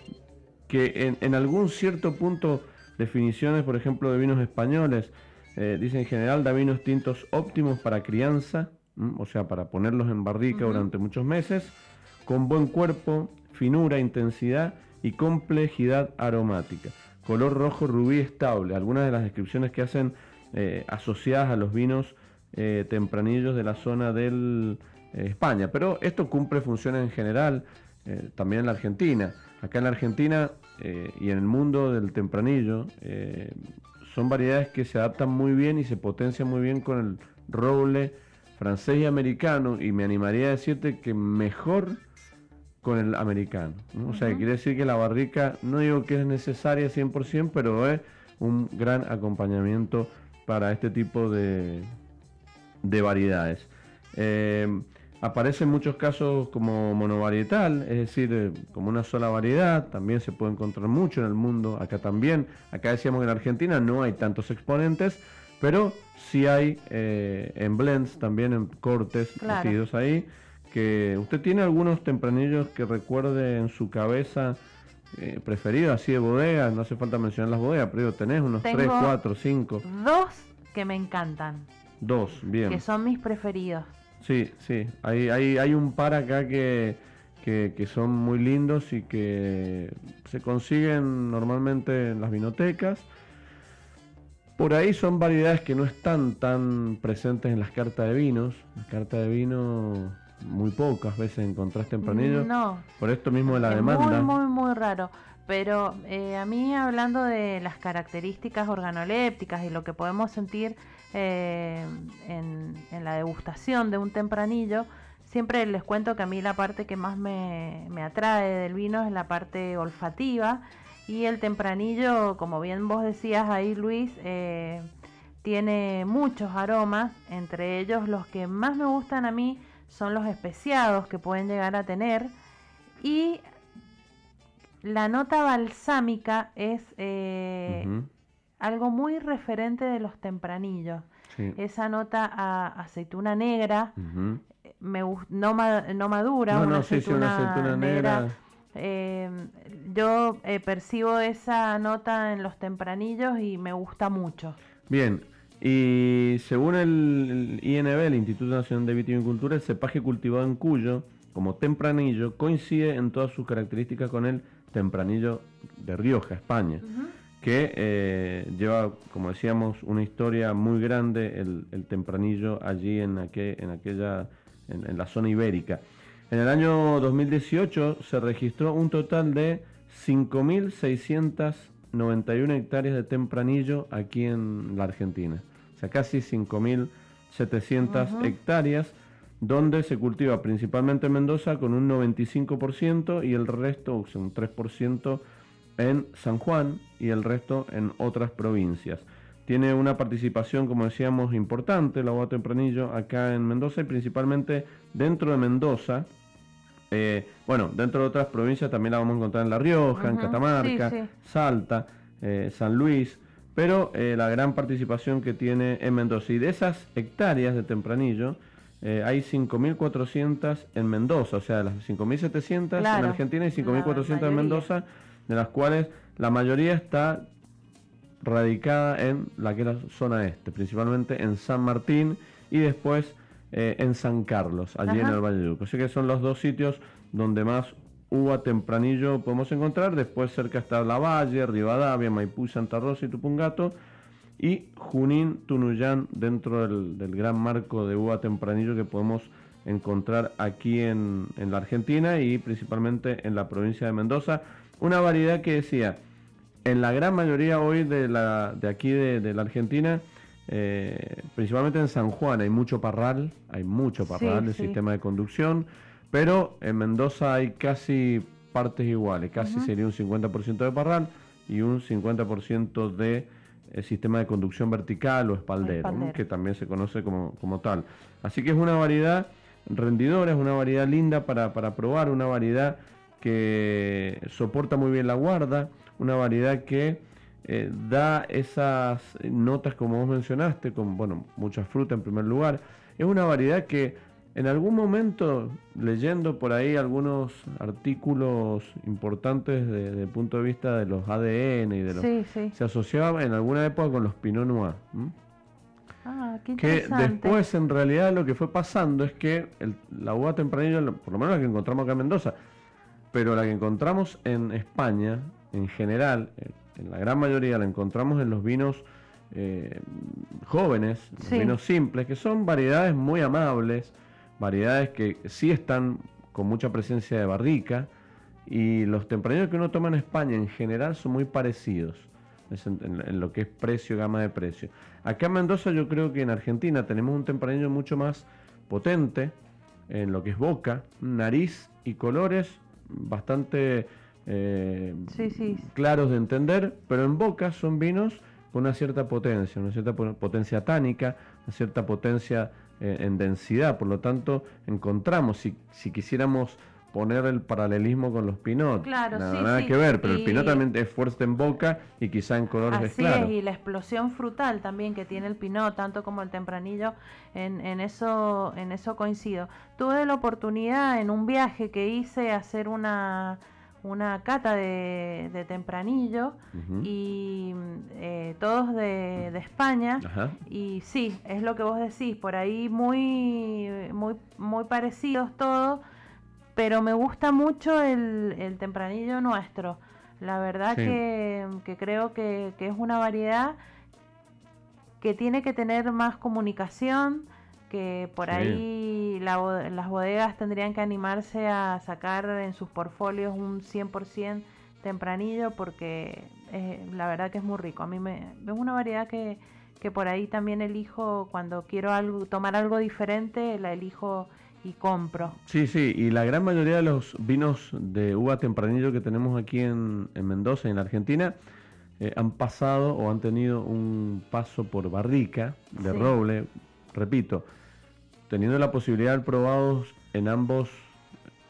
en algún cierto punto, definiciones, por ejemplo, de vinos españoles, dicen en general da vinos tintos óptimos para crianza, o sea, para ponerlos en barrica durante muchos meses, con buen cuerpo, finura, intensidad y complejidad aromática. Color rojo rubí estable, algunas de las descripciones que hacen asociadas a los vinos tempranillos de la zona de España. Pero esto cumple funciones en general, también en la Argentina. Acá en la Argentina y en el mundo del tempranillo son variedades que se adaptan muy bien y se potencian muy bien con el roble francés y americano, y me animaría a decirte que mejor con el americano, ¿no? O sea, quiere decir que la barrica, no digo que es necesaria 100%, pero es un gran acompañamiento para este tipo de variedades. Aparecen muchos casos como monovarietal, es decir, como una sola variedad, también se puede encontrar mucho en el mundo, acá también. Acá decíamos que en Argentina no hay tantos exponentes, pero sí hay en blends, también en cortes metidos ahí, que usted tiene algunos tempranillos que recuerde en su cabeza, preferido, así de bodega, no hace falta mencionar las bodegas, pero tenés unos 3, 4, 5. Dos que me encantan. Dos, bien. Que son mis preferidos. Sí, sí, hay un par acá que son muy lindos y que se consiguen normalmente en las vinotecas. Por ahí son variedades que no están tan presentes en las cartas de vinos. Las cartas de vino muy pocas veces encontrás tempranillo. No. Por esto mismo de la demanda. Muy raro. Pero a mí, hablando de las características organolépticas y lo que podemos sentir en la degustación de un tempranillo, siempre les cuento que a mí la parte que más me atrae del vino es la parte olfativa. Y el tempranillo, como bien vos decías ahí, Luis, tiene muchos aromas. Entre ellos, los que más me gustan a mí son los especiados que pueden llegar a tener. Y la nota balsámica es algo muy referente de los tempranillos. Sí. Esa nota a aceituna negra, no madura, una aceituna negra. Yo percibo esa nota en los tempranillos y me gusta mucho. Bien, y según el INB, el Instituto Nacional de Vitivinicultura, el cepaje cultivado en Cuyo como tempranillo coincide en todas sus características con el tempranillo de Rioja, España, que lleva, como decíamos, una historia muy grande el tempranillo allí en la zona ibérica. En el año 2018 se registró un total de 5.691 hectáreas de tempranillo aquí en la Argentina. O sea, casi 5.700 hectáreas, donde se cultiva principalmente en Mendoza con un 95% y el resto, o sea, un 3% en San Juan y el resto en otras provincias. Tiene una participación, como decíamos, importante la uva tempranillo acá en Mendoza y principalmente dentro de Mendoza. Bueno, dentro de otras provincias también la vamos a encontrar en La Rioja, en Catamarca, Salta, San Luis, pero la gran participación que tiene en Mendoza. Y de esas hectáreas de tempranillo, hay 5.400 en Mendoza, o sea, las 5.700 en Argentina y 5.400 en Mendoza, de las cuales la mayoría está radicada en la que es la zona este, principalmente en San Martín y después en San Carlos, allí en el Valle Uco. Así que son los dos sitios donde más uva tempranillo podemos encontrar. Después cerca está Lavalle, Rivadavia, Maipú, Santa Rosa y Tupungato, y Junín, Tunuyán, dentro del gran marco de uva tempranillo que podemos encontrar aquí en la Argentina y principalmente en la provincia de Mendoza. Una variedad que decía, en la gran mayoría hoy de aquí de la Argentina, principalmente en San Juan hay mucho parral, el sistema de conducción, pero en Mendoza hay casi partes iguales, casi sería un 50% de parral y un 50% de sistema de conducción vertical o espaldero. ¿No? Que también se conoce como tal. Así que es una variedad rendidora, es una variedad linda para probar, una variedad que soporta muy bien la guarda, una variedad que da esas notas como vos mencionaste, con mucha fruta en primer lugar. Es una variedad que en algún momento, leyendo por ahí algunos artículos importantes desde el punto de vista de los ADN y de los se asociaba en alguna época con los Pinot Noir. Ah, qué interesante. Que después en realidad lo que fue pasando es que la uva tempranillo, por lo menos la que encontramos acá en Mendoza, pero la que encontramos en España en general, en la gran mayoría la encontramos en los vinos jóvenes, los vinos simples, que son variedades muy amables, variedades que sí están con mucha presencia de barrica, y los tempranillos que uno toma en España en general son muy parecidos en lo que es precio, gama de precio. Acá en Mendoza yo creo que en Argentina tenemos un tempranillo mucho más potente en lo que es boca, nariz y colores bastante claros de entender, pero en boca son vinos con una cierta potencia tánica, una cierta potencia en densidad. Por lo tanto, encontramos, si quisiéramos poner el paralelismo con los Pinot. Claro, nada que ver, pero el Pinot también es fuerte en boca y quizá en colores es claro. Así es, y la explosión frutal también que tiene el Pinot, tanto como el Tempranillo, en eso coincido. Tuve la oportunidad en un viaje que hice hacer una cata de Tempranillo y todos de España. Ajá. Y sí, es lo que vos decís, por ahí muy parecidos todos, pero me gusta mucho el Tempranillo nuestro, la verdad. Sí, que creo que es una variedad que tiene que tener más comunicación, que por ahí las bodegas tendrían que animarse a sacar en sus portfolios un 100% Tempranillo, porque la verdad que es muy rico. A mí es una variedad que por ahí también elijo cuando quiero tomar algo diferente, la elijo y compro. Sí, sí, y la gran mayoría de los vinos de uva Tempranillo que tenemos aquí en Mendoza, en la Argentina, han pasado o han tenido un paso por barrica de roble. Repito, teniendo la posibilidad de probados en ambos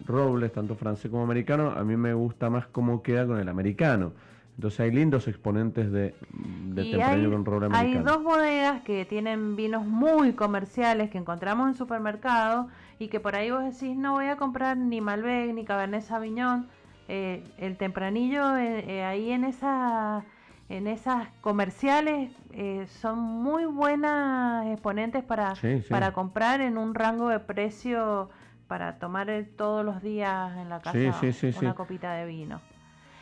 robles, tanto francés como americano, a mí me gusta más cómo queda con el americano. Entonces hay lindos exponentes de Tempranillo con roble americano. Hay dos bodegas que tienen vinos muy comerciales que encontramos en supermercados y que por ahí vos decís, no voy a comprar ni Malbec ni Cabernet Sauvignon. El Tempranillo ahí en esas comerciales son muy buenas exponentes para comprar en un rango de precio para tomar todos los días en la casa una copita de vino.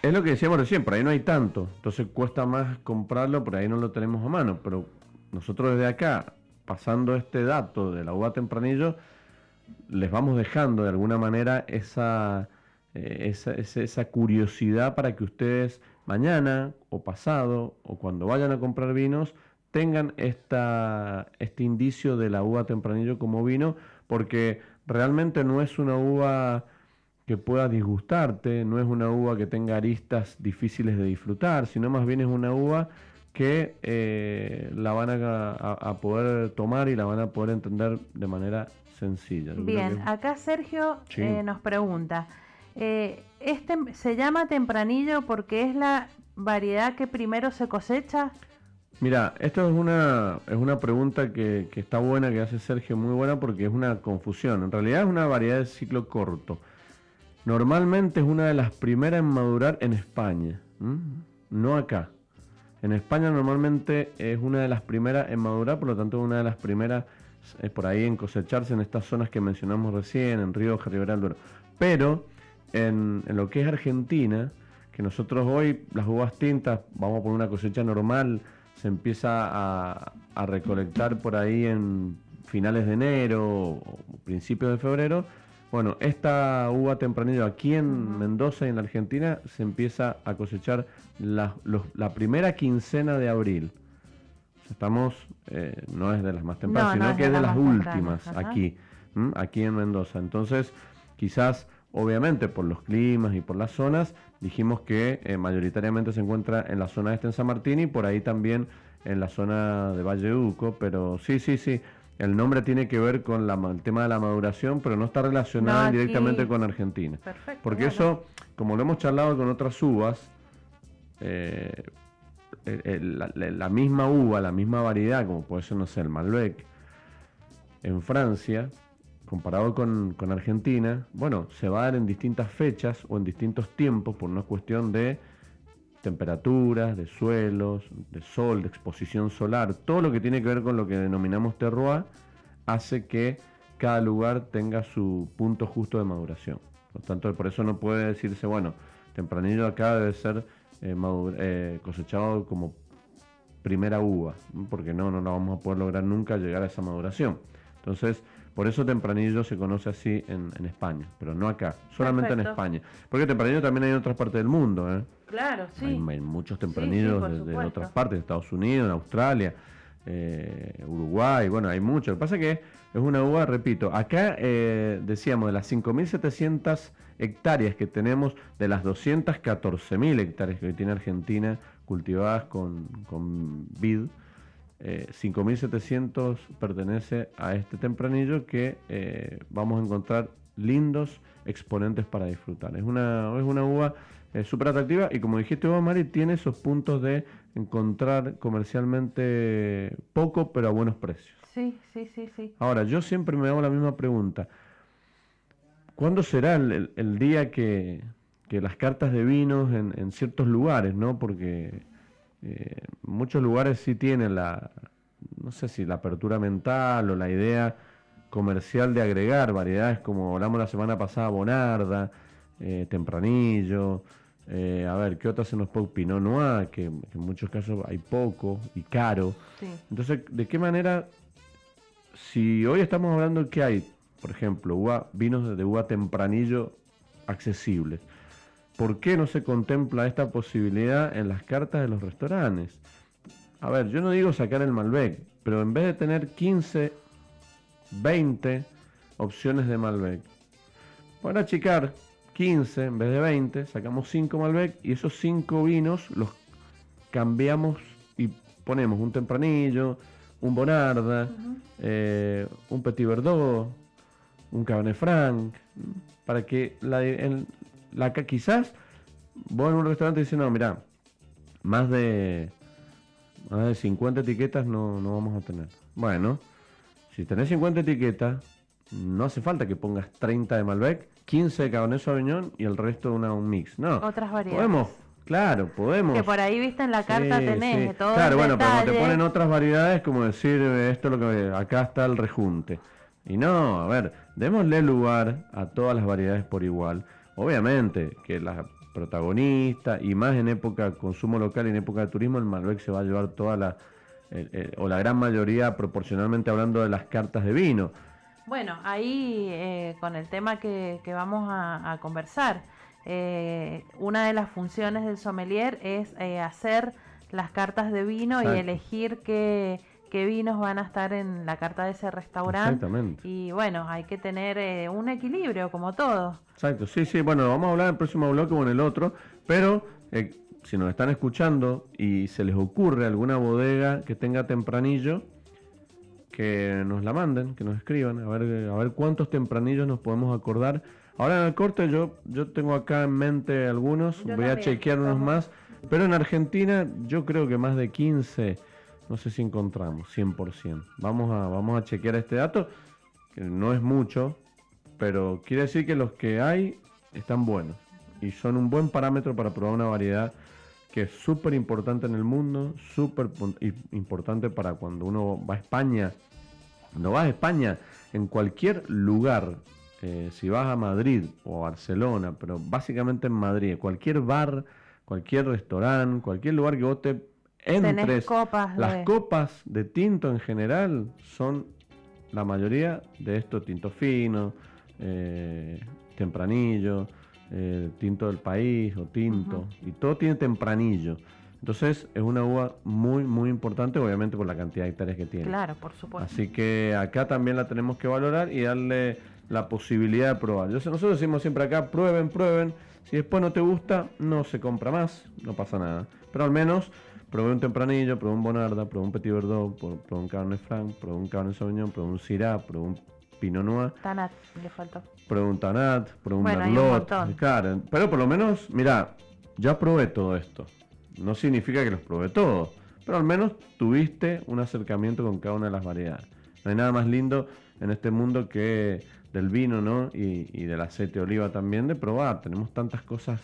Es lo que decíamos recién, por ahí no hay tanto, entonces cuesta más comprarlo, por ahí no lo tenemos a mano, pero nosotros desde acá, pasando este dato de la uva Tempranillo, les vamos dejando de alguna manera esa curiosidad para que ustedes mañana o pasado o cuando vayan a comprar vinos tengan este indicio de la uva Tempranillo como vino, porque realmente no es una uva que pueda disgustarte, no es una uva que tenga aristas difíciles de disfrutar, sino más bien es una uva que la van a poder tomar y la van a poder entender de manera sencilla. Bien, acá Sergio nos pregunta... ¿se llama Tempranillo porque es la variedad que primero se cosecha? Mira, esto es una pregunta que está buena, que hace Sergio, muy buena, porque es una confusión. En realidad es una variedad de ciclo corto. Normalmente es una de las primeras en madurar en España, no acá. En España normalmente es una de las primeras en madurar, por lo tanto es una de las primeras por ahí en cosecharse en estas zonas que mencionamos recién, en Rioja, Ribera del Duero. Pero en lo que es Argentina, que nosotros hoy las uvas tintas, vamos por una cosecha normal, se empieza a recolectar por ahí en finales de enero o principios de febrero. Bueno, esta uva Tempranillo aquí en Mendoza y en la Argentina se empieza a cosechar la primera quincena de abril. Estamos, no es de las más tempranas, sino que es de las últimas aquí, aquí en Mendoza. Entonces, quizás... Obviamente por los climas y por las zonas, dijimos que mayoritariamente se encuentra en la zona este en San Martín y por ahí también en la zona de Valle Uco, pero sí, el nombre tiene que ver con el tema de la maduración, pero no está relacionado directamente con Argentina. Perfecto, porque eso, como lo hemos charlado con otras uvas, la misma uva, la misma variedad, como puede ser, no sé, el Malbec, en Francia... Comparado con Argentina, bueno, se va a dar en distintas fechas o en distintos tiempos por una cuestión de temperaturas, de suelos, de sol, de exposición solar. Todo lo que tiene que ver con lo que denominamos terroir hace que cada lugar tenga su punto justo de maduración. Por lo tanto, por eso no puede decirse, bueno, Tempranillo acá debe ser cosechado como primera uva, porque no la vamos a poder lograr nunca llegar a esa maduración. Entonces... Por eso Tempranillo se conoce así en España, pero no acá, solamente en España. Porque Tempranillo también hay en otras partes del mundo, ¿eh? Claro, sí. Hay muchos Tempranillos de otras partes, de Estados Unidos, en Australia, Uruguay, bueno, hay muchos. Lo que pasa es que es una uva, repito, acá decíamos de las 5.700 hectáreas que tenemos, de las 214.000 hectáreas que hoy tiene Argentina cultivadas con vid, 5.700 pertenece a este Tempranillo que vamos a encontrar lindos exponentes para disfrutar. Es una uva súper atractiva y, como dijiste vos, Mari, tiene esos puntos de encontrar comercialmente poco pero a buenos precios. Sí. Ahora, yo siempre me hago la misma pregunta. ¿Cuándo será el día que las cartas de vinos en ciertos lugares, ¿no? Porque muchos lugares sí tienen la, no sé si la apertura mental o la idea comercial de agregar variedades, como hablamos la semana pasada, Bonarda, Tempranillo, a ver, ¿qué otras se nos puede? Pinot Noir, que en muchos casos hay poco y caro. Sí. Entonces, ¿de qué manera, si hoy estamos hablando que hay, por ejemplo, vinos de uva Tempranillo accesibles, ¿por qué no se contempla esta posibilidad en las cartas de los restaurantes? A ver, yo no digo sacar el Malbec, pero en vez de tener 15, 20 opciones de Malbec, para achicar 15 en vez de 20, sacamos 5 Malbec y esos 5 vinos los cambiamos y ponemos un Tempranillo, un Bonarda, un Petit Verdot, un Cabernet Franc, para que quizás vos en un restaurante dices, no, mirá, más de 50 etiquetas no vamos a tener. Bueno, si tenés 50 etiquetas, no hace falta que pongas 30 de Malbec, 15 de Cabernet Sauvignon y el resto un mix. No, otras variedades. Podemos. Que por ahí, viste, en la carta tenés todo. Claro, bueno, pero cuando te ponen otras variedades, como decir, esto es lo que acá está el rejunte. Y no, a ver, démosle lugar a todas las variedades por igual. Obviamente que las protagonistas, y más en época de consumo local y en época de turismo, el Malbec se va a llevar toda la gran mayoría, proporcionalmente hablando, de las cartas de vino. Bueno, ahí con el tema que vamos a conversar, una de las funciones del sommelier es hacer las cartas de vino. Exacto. Y elegir qué vinos van a estar en la carta de ese restaurante. Exactamente. Y bueno, hay que tener un equilibrio, como todo. Exacto, sí, bueno, vamos a hablar en el próximo bloque o en el otro, pero si nos están escuchando y se les ocurre alguna bodega que tenga Tempranillo, que nos la manden, que nos escriban, a ver cuántos Tempranillos nos podemos acordar. Ahora en el corte yo tengo acá en mente algunos, voy a chequear unos más, pero en Argentina yo creo que más de 15, no sé si encontramos, 100%. Vamos a chequear este dato, que no es mucho, pero quiere decir que los que hay están buenos y son un buen parámetro para probar una variedad que es súper importante en el mundo, súper importante para cuando uno va a España. Cuando vas a España, en cualquier lugar, si vas a Madrid o a Barcelona, pero básicamente en Madrid, cualquier bar, cualquier restaurante, cualquier lugar que vos te entres, las copas de tinto en general son la mayoría de estos tintos finos, Tempranillo, tinto del país o tinto, y todo tiene Tempranillo. Entonces es una uva muy muy importante, obviamente por la cantidad de hectáreas que tiene. Claro, por supuesto. Así que acá también la tenemos que valorar y darle la posibilidad de probar. Nosotros decimos siempre acá, prueben, si después no te gusta, no se compra más, no pasa nada, pero al menos probé un Tempranillo, probé un Bonarda, probé un Petit Verdot, probé un Cabernet Franc, probé un Cabernet Sauvignon, probé, un Syrah, probé un Pinot Noir. Tanat, le faltó. Probé un Tanat, probé un Merlot. Claro, pero por lo menos, mirá, ya probé todo esto. No significa que los probé todos, pero al menos tuviste un acercamiento con cada una de las variedades. No hay nada más lindo en este mundo que del vino, ¿no? Y del aceite de oliva también, de probar. Tenemos tantas cosas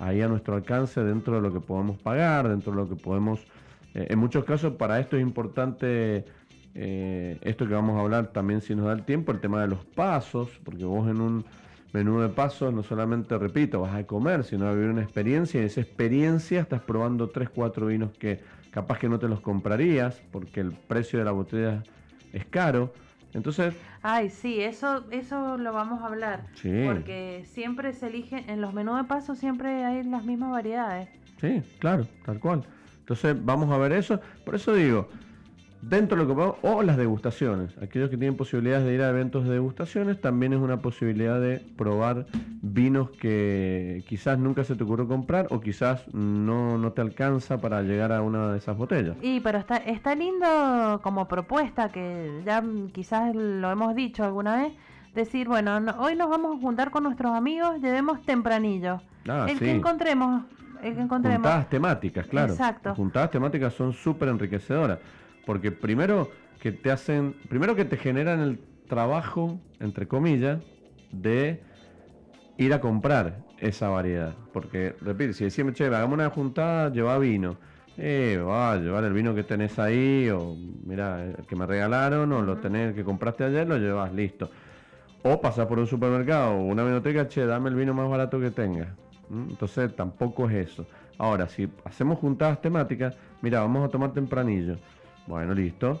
ahí a nuestro alcance, dentro de lo que podemos pagar, dentro de lo que podemos. En muchos casos, para esto es importante, esto que vamos a hablar también, si nos da el tiempo, el tema de los pasos, porque vos en un menú de pasos no solamente, repito, vas a comer, sino a vivir una experiencia, y esa experiencia estás probando 3, 4 vinos que capaz que no te los comprarías, porque el precio de la botella es caro. Entonces, ay, sí, eso lo vamos a hablar, sí. Porque siempre se eligen, en los menús de paso siempre hay las mismas variedades. Sí, claro, tal cual. Entonces vamos a ver eso, por eso digo, dentro de lo que podemos, o las degustaciones, aquellos que tienen posibilidades de ir a eventos de degustaciones, también es una posibilidad de probar vinos que quizás nunca se te ocurrió comprar, o quizás no te alcanza para llegar a una de esas botellas. Y pero está lindo como propuesta, que ya quizás lo hemos dicho alguna vez, decir, bueno, no, hoy nos vamos a juntar con nuestros amigos, llevemos tempranillo. Ah, el sí. que encontremos, el que encontremos. Juntadas temáticas, claro. Exacto. Juntadas temáticas son súper enriquecedoras, porque primero que te hacen, primero que te generan el trabajo, entre comillas, de ir a comprar esa variedad. Porque, repito, si decimos, che, hagamos una juntada, lleva vino. Va a llevar el vino que tenés ahí, o mira, el que me regalaron, o lo tenés, el que compraste ayer, lo llevas, listo. O pasás por un supermercado o una vinoteca, che, dame el vino más barato que tengas. Entonces tampoco es eso. Ahora, si hacemos juntadas temáticas, mira, vamos a tomar tempranillo. Bueno, listo.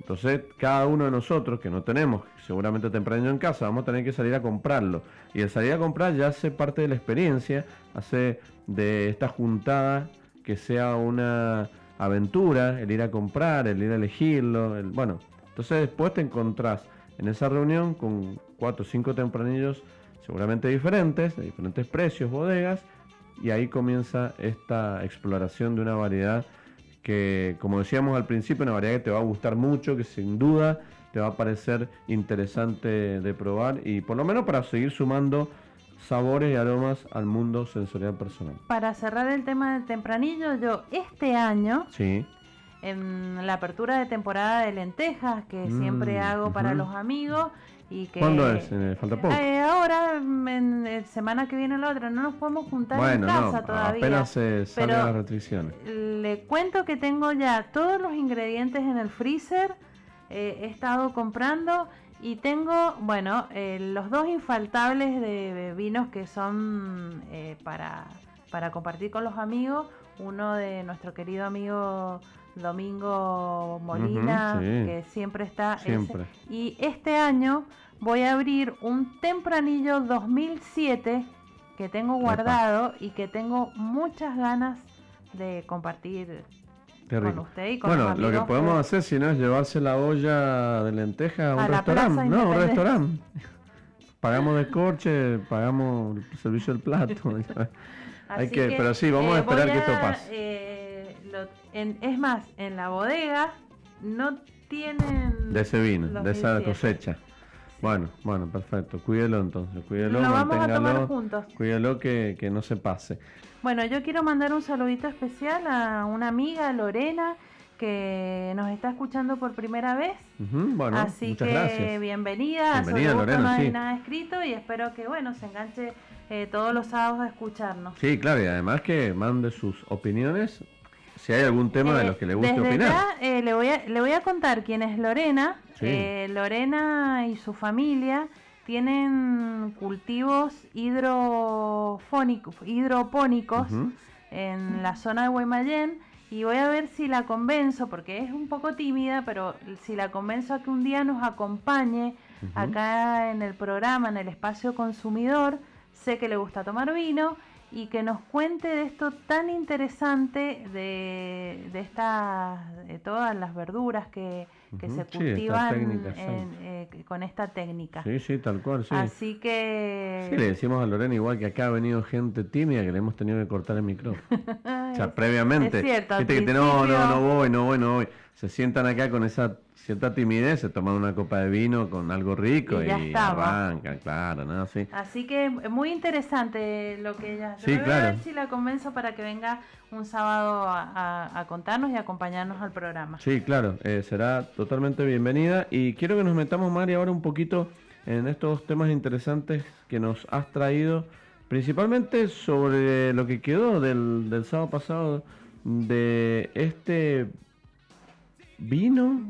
Entonces, cada uno de nosotros, que no tenemos seguramente tempranillo en casa, vamos a tener que salir a comprarlo. Y el salir a comprar ya hace parte de la experiencia, hace de esta juntada que sea una aventura, el ir a comprar, el ir a elegirlo, bueno. Entonces después te encontrás en esa reunión con 4 o 5 tempranillos seguramente diferentes, de diferentes precios, bodegas, y ahí comienza esta exploración de una variedad que, como decíamos al principio, una variedad que te va a gustar mucho, que sin duda te va a parecer interesante de probar, y por lo menos para seguir sumando sabores y aromas al mundo sensorial personal. Para cerrar el tema del tempranillo, yo este año, sí, en la apertura de temporada de lentejas, que siempre hago para los amigos, y que ¿cuándo es? Falta poco. Ahora, en semana que viene la otra, no nos podemos juntar en casa todavía. Apenas se salgan las restricciones. Le cuento que tengo ya todos los ingredientes en el freezer, he estado comprando. Y tengo, bueno, los 2 infaltables de vinos que son para compartir con los amigos. Uno de nuestro querido amigo Domingo Molina, sí, que siempre está. Siempre. Y este año voy a abrir un Tempranillo 2007 que tengo guardado. Epa. Y que tengo muchas ganas de compartir. Con usted y con bueno, amigos, lo que podemos hacer si no es llevarse la olla de lentejas a un restaurante, ¿no? Un restaurante. Pagamos descorche, pagamos el servicio del plato. Hay que, pero sí, vamos a esperar que esto pase. Es más, en la bodega no tienen de ese vino, de esa cosecha. Bueno, perfecto. Cuídelo entonces, cuídelo, lo vamos a tomar juntos. Cuídelo que no se pase. Bueno, yo quiero mandar un saludito especial a una amiga, Lorena, que nos está escuchando por primera vez. Bueno, así que gracias. Bienvenida a Lorena, no hay nada escrito, y espero que se enganche todos los sábados a escucharnos. Sí, claro, y además que mande sus opiniones. Si hay algún tema de los que le guste desde opinar. Acá, le voy a contar quién es Lorena. Sí. Lorena y su familia tienen cultivos hidropónicos en la zona de Guaymallén. Y voy a ver si la convenzo, porque es un poco tímida, pero si la convenzo a que un día nos acompañe acá en el programa, en el espacio consumidor. Sé que le gusta tomar vino. Y que nos cuente de esto tan interesante de todas las verduras que se cultivan con esta técnica. Sí, tal cual, sí. Así que... Sí, le decimos a Lorena igual que acá ha venido gente tímida que le hemos tenido que cortar el micrófono. O sea, previamente. Es cierto. Viste que no voy. Se sientan acá con esa cierta timidez, se toman una copa de vino con algo rico y arrancan, claro, ¿no? Sí. Así que muy interesante lo que ella hace. Sí, claro. A ver si la convenzo para que venga un sábado a contarnos y acompañarnos al programa. Sí, claro, será totalmente bienvenida. Y quiero que nos metamos, Mari, ahora un poquito en estos temas interesantes que nos has traído, principalmente sobre lo que quedó del sábado pasado de este... Vino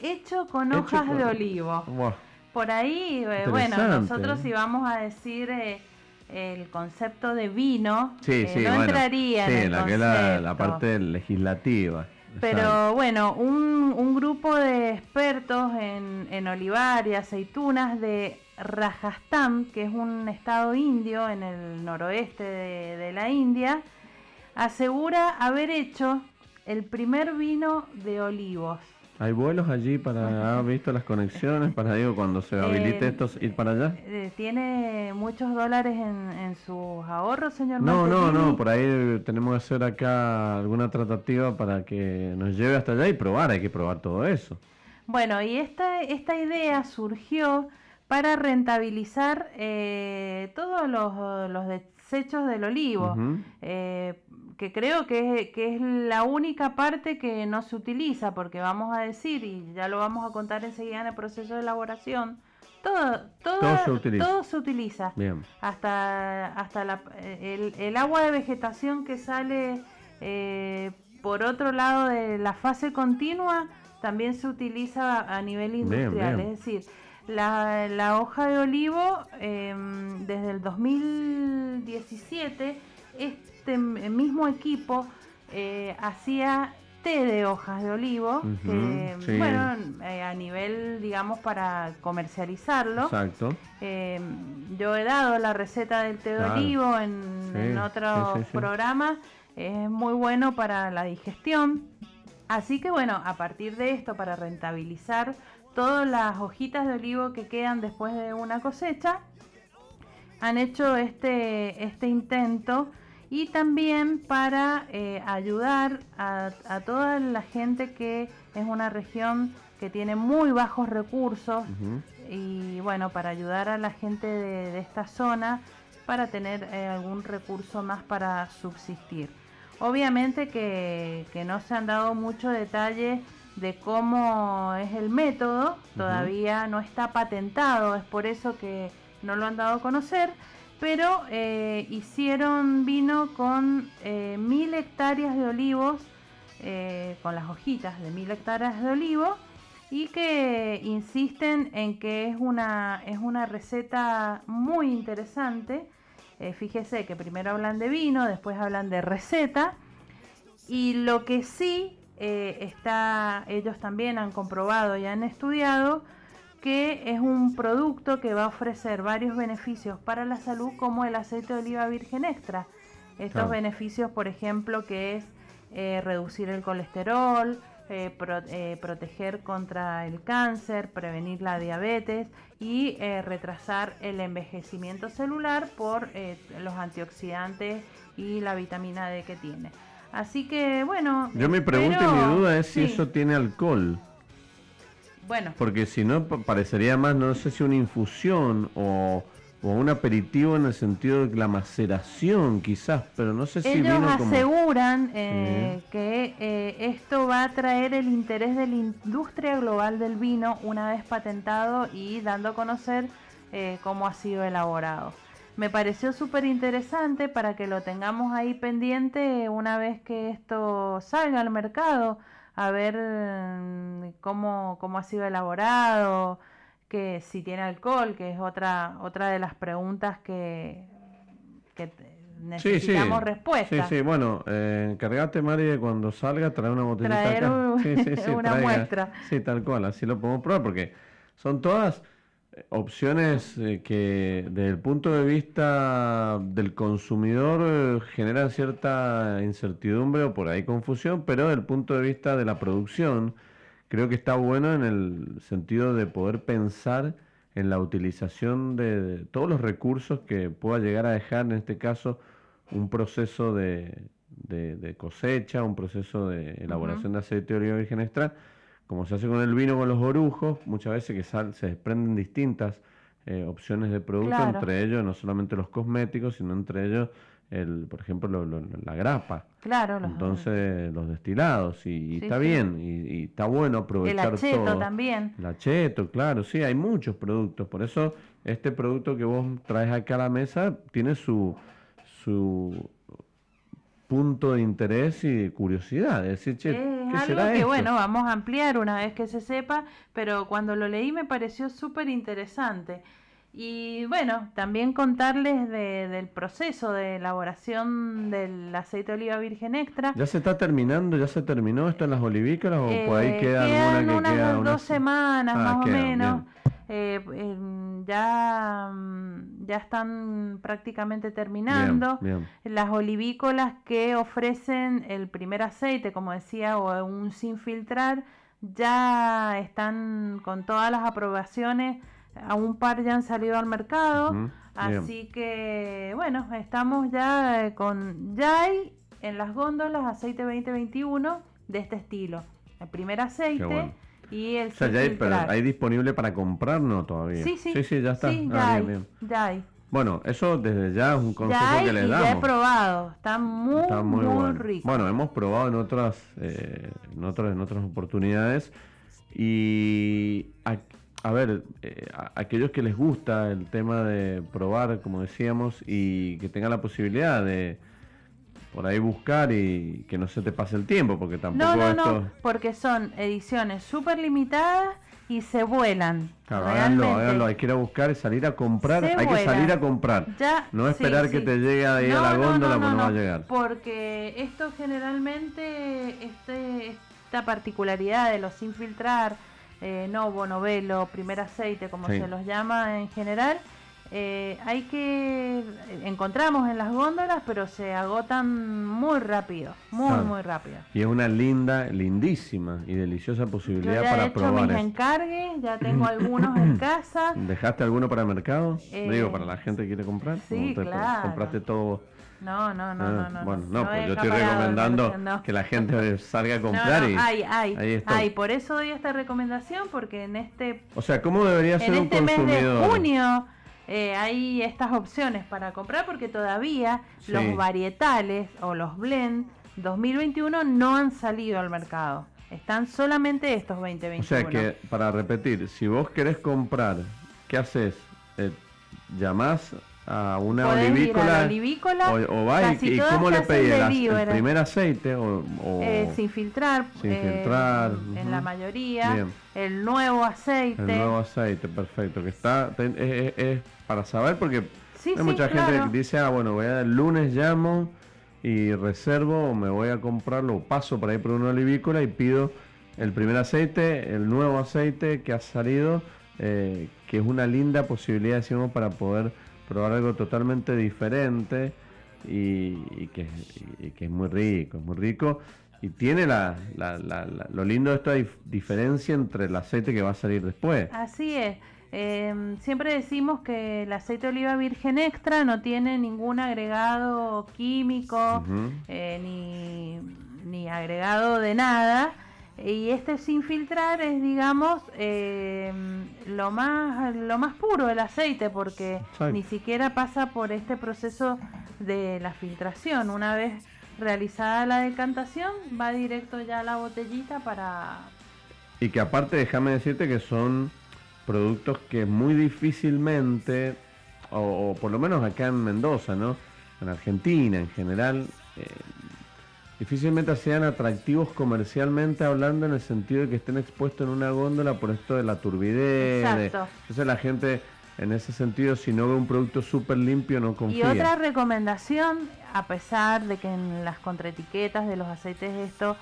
hecho con hojas de olivo. Wow. Por ahí, nosotros íbamos a decir el concepto de vino, entraría en el concepto. La parte legislativa. Pero bueno, un grupo de expertos en olivar y aceitunas de Rajastán, que es un estado indio en el noroeste de la India, asegura haber hecho el primer vino de olivos. ¿Hay vuelos allí para haber visto las conexiones? Para, digo, cuando se habilite estos, ir para allá. ¿Tiene muchos dólares en sus ahorros, señor Martín? No, por ahí tenemos que hacer acá alguna tratativa para que nos lleve hasta allá y probar, hay que probar todo eso. Bueno, y esta idea surgió para rentabilizar todos los desechos del olivo, uh-huh, que creo que es la única parte que no se utiliza, porque vamos a decir, y ya lo vamos a contar enseguida en el proceso de elaboración, todo se utiliza. Bien. Hasta el agua de vegetación que sale por otro lado de la fase continua también se utiliza a nivel industrial. Bien. Es decir, la hoja de olivo desde el 2017 este mismo equipo hacía té de hojas de olivo, uh-huh, que, sí, bueno, a nivel, digamos, para comercializarlo. Exacto. Yo he dado la receta del té, claro, de olivo en otros, sí, sí, sí, programas. Es muy bueno para la digestión. Así que bueno, a partir de esto, para rentabilizar todas las hojitas de olivo que quedan después de una cosecha, han hecho este intento. Y también para ayudar a toda la gente que es una región que tiene muy bajos recursos, uh-huh, y bueno, para ayudar a la gente de esta zona para tener algún recurso más para subsistir. Obviamente que no se han dado mucho detalle de cómo es el método, uh-huh, todavía no está patentado, es por eso que no lo han dado a conocer. Pero hicieron vino con 1000 hectáreas de olivos, con las hojitas de 1000 hectáreas de olivo, y que insisten en que es una receta muy interesante. Fíjese que primero hablan de vino, después hablan de receta, y lo que sí ellos también han comprobado y han estudiado, que es un producto que va a ofrecer varios beneficios para la salud, como el aceite de oliva virgen extra. Estos, ah, beneficios, por ejemplo, que es reducir el colesterol, proteger contra el cáncer, prevenir la diabetes y retrasar el envejecimiento celular por los antioxidantes y la vitamina D que tiene. Así que, bueno... Yo me pregunto, y mi duda es, sí, si eso tiene alcohol. Bueno. Porque si no, parecería más, no sé si una infusión o un aperitivo en el sentido de la maceración quizás, pero no sé si ellos vino como... aseguran que esto va a traer el interés de la industria global del vino una vez patentado y dando a conocer cómo ha sido elaborado. Me pareció súper interesante para que lo tengamos ahí pendiente una vez que esto salga al mercado, a ver cómo ha sido elaborado, que si tiene alcohol, que es otra de las preguntas que necesitamos, sí, sí, respuesta. Sí, sí, bueno, encargate, Mari, de cuando salga traer una botellita acá. Sí, sí, sí, una muestra. Sí, tal cual, así lo podemos probar, porque son todas opciones que desde el punto de vista del consumidor generan cierta incertidumbre o por ahí confusión, pero desde el punto de vista de la producción creo que está bueno en el sentido de poder pensar en la utilización de todos los recursos que pueda llegar a dejar, en este caso, un proceso de cosecha, un proceso de elaboración, uh-huh, de aceite de oliva virgen extra. Como se hace con el vino, con los orujos, muchas veces que se desprenden distintas opciones de producto, claro, entre ellos no solamente los cosméticos, sino entre ellos, por ejemplo, la grapa. Claro. Entonces, los destilados, y sí, está, sí, bien, y está bueno aprovechar todo. El acheto todo. También. El acheto, claro, sí, hay muchos productos. Por eso, este producto que vos traes acá a la mesa tiene su punto de interés y de curiosidad, es decir, che, ¿qué algo será que esto? Bueno, vamos a ampliar una vez que se sepa, pero cuando lo leí me pareció súper interesante. Y bueno, también contarles del proceso de elaboración del aceite de oliva virgen extra. ¿Ya se está terminando? ¿Ya se terminó esto en las olivícolas? ¿O por ahí quedan unas dos semanas más o menos? Ya están prácticamente terminando. Bien, bien. Las olivícolas que ofrecen el primer aceite, como decía, o un sin filtrar, ya están con todas las aprobaciones. A un par ya han salido al mercado, uh-huh, así que bueno, estamos ya con, ya hay en las góndolas aceite 2021 de este estilo, el primer aceite, bueno, Y el ¿hay disponible para comprar? No, todavía. Sí, ya está. Sí, ya hay, bien. Ya hay. Bueno, eso desde ya es un consejo que les damos. Ya he probado, está muy rico. Bueno, hemos probado en otras oportunidades y aquellos que les gusta el tema de probar, como decíamos, y que tengan la posibilidad de por ahí buscar y que no se te pase el tiempo, porque tampoco porque son ediciones súper limitadas. Y se vuelan. Claro, háganlo, hay que ir a buscar, salir a comprar, Ya, no esperar que te llegue ahí a la góndola, porque no va a llegar. Porque esto generalmente, esta particularidad de los sin filtrar, novelo, primer aceite, como se los llama en general, encontramos en las góndolas, pero se agotan muy rápido, muy rápido. Y es una lindísima y deliciosa posibilidad para probar. Yo ya he hecho mis encargues, ya tengo algunos en casa. ¿Dejaste alguno para el mercado? Digo, para la gente que quiere comprar. Sí, claro. ¿Compraste todo? No. Bueno, pues yo estoy recomendando que la gente salga a comprar. Hay, por eso doy esta recomendación, porque en este... O sea, ¿cómo debería ser un consumidor? En este mes de junio... hay estas opciones para comprar, porque todavía los varietales o los blend 2021 no han salido al mercado. Están solamente estos 2021. O sea que, para repetir, si vos querés comprar, ¿qué haces? ¿Llamás a una olivícola? O vas y ¿cómo le pedís? ¿El primer aceite? Sin filtrar. En la mayoría. Bien. El nuevo aceite. Perfecto. Que está... para saber, porque hay mucha gente que dice, voy a el lunes llamo y reservo, o me voy a comprarlo, paso por ahí por una olivícola y pido el primer aceite, el nuevo aceite que ha salido, que es una linda posibilidad, decimos, para poder probar algo totalmente diferente y que es muy rico, y tiene lo lindo de esta diferencia entre el aceite que va a salir después. Así es. Siempre decimos que el aceite de oliva virgen extra no tiene ningún agregado químico, ni agregado de nada, y este sin filtrar es, digamos, lo más puro del aceite, porque ni siquiera pasa por este proceso de la filtración. Una vez realizada la decantación, va directo ya a la botellita para... Y que aparte, déjame decirte que son productos que muy difícilmente, o por lo menos acá en Mendoza, ¿no? En Argentina en general, difícilmente sean atractivos comercialmente hablando, en el sentido de que estén expuestos en una góndola por esto de la turbidez. Exacto. Entonces la gente, en ese sentido, si no ve un producto súper limpio, no confía. Y otra recomendación, a pesar de que en las contraetiquetas de los aceites esto...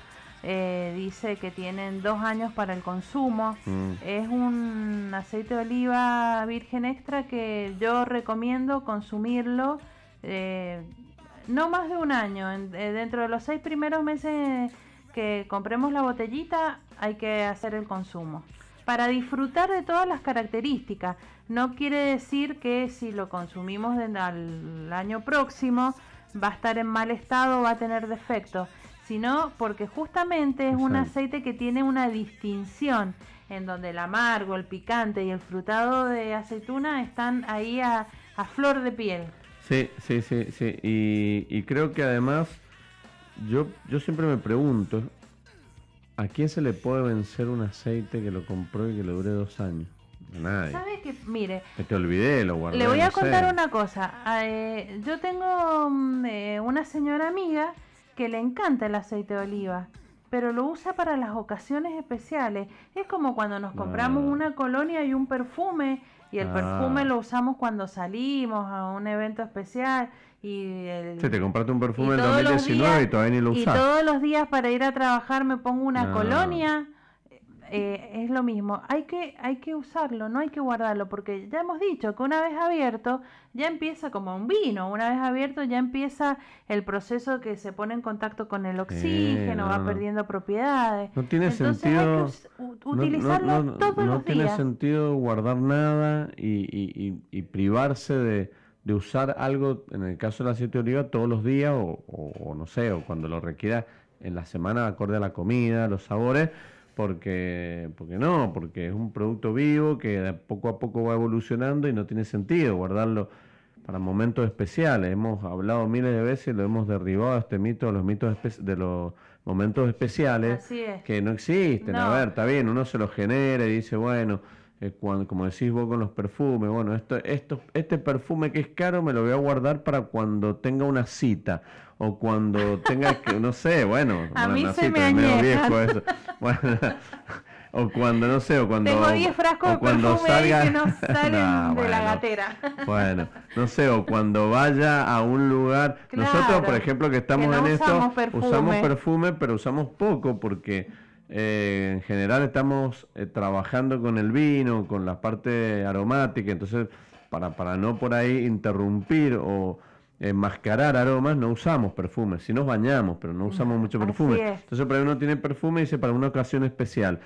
dice que tienen 2 años para el consumo. Es un aceite de oliva virgen extra que yo recomiendo consumirlo no más de 1 año. Dentro de los 6 primeros meses que compremos la botellita hay que hacer el consumo para disfrutar de todas las características. No quiere decir que si lo consumimos al año próximo va a estar en mal estado, va a tener defectos, sino porque justamente es un aceite que tiene una distinción, en donde el amargo, el picante y el frutado de aceituna están ahí a flor de piel. Sí. Y creo que además, yo siempre me pregunto, ¿a quién se le puede vencer un aceite que lo compró y que le dure 2 años? A nadie. ¿Sabes qué? Mire, te olvidé, lo guardé. Le voy a contar una cosa. Yo tengo una señora amiga que le encanta el aceite de oliva, pero lo usa para las ocasiones especiales. Es como cuando nos compramos una colonia y un perfume, y el perfume lo usamos cuando salimos a un evento especial. Si te compraste un perfume en 2019 y todavía ni lo usas. Y todos los días para ir a trabajar me pongo una colonia. Es lo mismo, hay que usarlo, no hay que guardarlo, porque ya hemos dicho que una vez abierto ya empieza como un vino, una vez abierto ya empieza el proceso que se pone en contacto con el oxígeno, va perdiendo propiedades. No tiene sentido. Hay que utilizarlo todos los días. No tiene sentido guardar nada y privarse de usar algo, en el caso del aceite de oliva, todos los días o no sé, o cuando lo requiera en la semana, acorde a la comida, los sabores. porque es un producto vivo que de poco a poco va evolucionando y no tiene sentido guardarlo para momentos especiales. Hemos hablado miles de veces, lo hemos derribado este mito de los mitos de los momentos especiales que no existen. No. A ver, está bien, uno se los genera y dice, bueno, como decís vos con los perfumes, bueno, este perfume que es caro me lo voy a guardar para cuando tenga una cita o cuando tenga, que no sé, bueno, a mí se me añejan. Es medio viejo eso. Bueno, o cuando, no sé, o cuando... Tengo 10 frascos de perfume salga... que no salen no, de bueno, la gatera. Bueno, no sé, o cuando vaya a un lugar... Claro, nosotros, por ejemplo, que estamos que no en esto, usamos perfume, pero usamos poco porque en general estamos trabajando con el vino, con la parte aromática, entonces para no por ahí interrumpir o... enmascarar aromas, no usamos perfume. Si nos bañamos, pero no usamos mucho perfume. Entonces para uno tiene perfume y dice para una ocasión especial.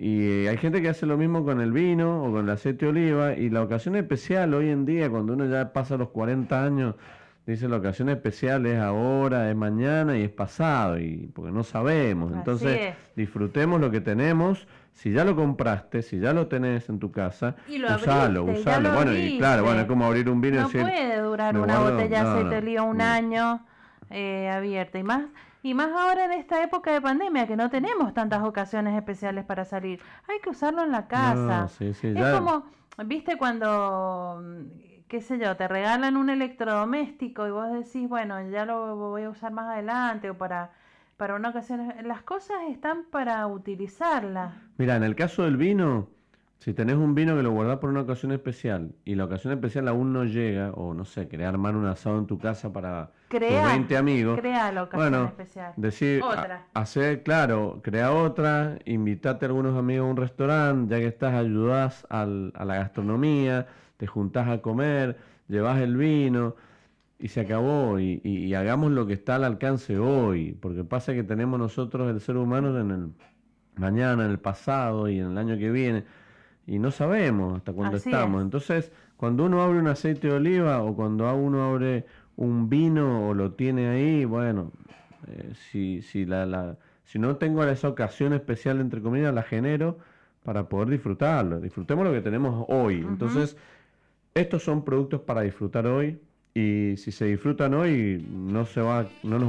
Y hay gente que hace lo mismo con el vino o con el aceite de oliva. Y la ocasión especial hoy en día, cuando uno ya pasa los 40 años, dice la ocasión especial es ahora, es mañana y es pasado, y porque no sabemos. Entonces disfrutemos lo que tenemos. Si ya lo compraste, si ya lo tenés en tu casa, y lo usalo, abriste, usalo. Bueno, y claro, bueno, es como abrir un vino y decir... No puede durar una botella de aceite de oliva un año abierta. Y más ahora en esta época de pandemia, que no tenemos tantas ocasiones especiales para salir. Hay que usarlo en la casa. No, sí, es ya... como, viste, cuando, qué sé yo, te regalan un electrodoméstico y vos decís, bueno, ya lo voy a usar más adelante o para una ocasión. Las cosas están para utilizarlas. Mira, en el caso del vino, si tenés un vino que lo guardás por una ocasión especial y la ocasión especial aún no llega, o no sé, querés armar un asado en tu casa para tus 20 amigos. Crea la ocasión especial. Decir, otra. Crea otra, invitate a algunos amigos a un restaurante, ya que estás, ayudás a la gastronomía, te juntás a comer, llevás el vino... Y se acabó, y hagamos lo que está al alcance hoy, porque pasa que tenemos nosotros el ser humano en el mañana, en el pasado y en el año que viene, y no sabemos hasta cuándo estamos. Entonces, cuando uno abre un aceite de oliva o cuando uno abre un vino o lo tiene ahí, bueno, si no tengo esa ocasión especial, entre comillas, la genero para poder disfrutarlo. Disfrutemos lo que tenemos hoy. Uh-huh. Entonces, estos son productos para disfrutar hoy. Y si se disfrutan hoy, no nos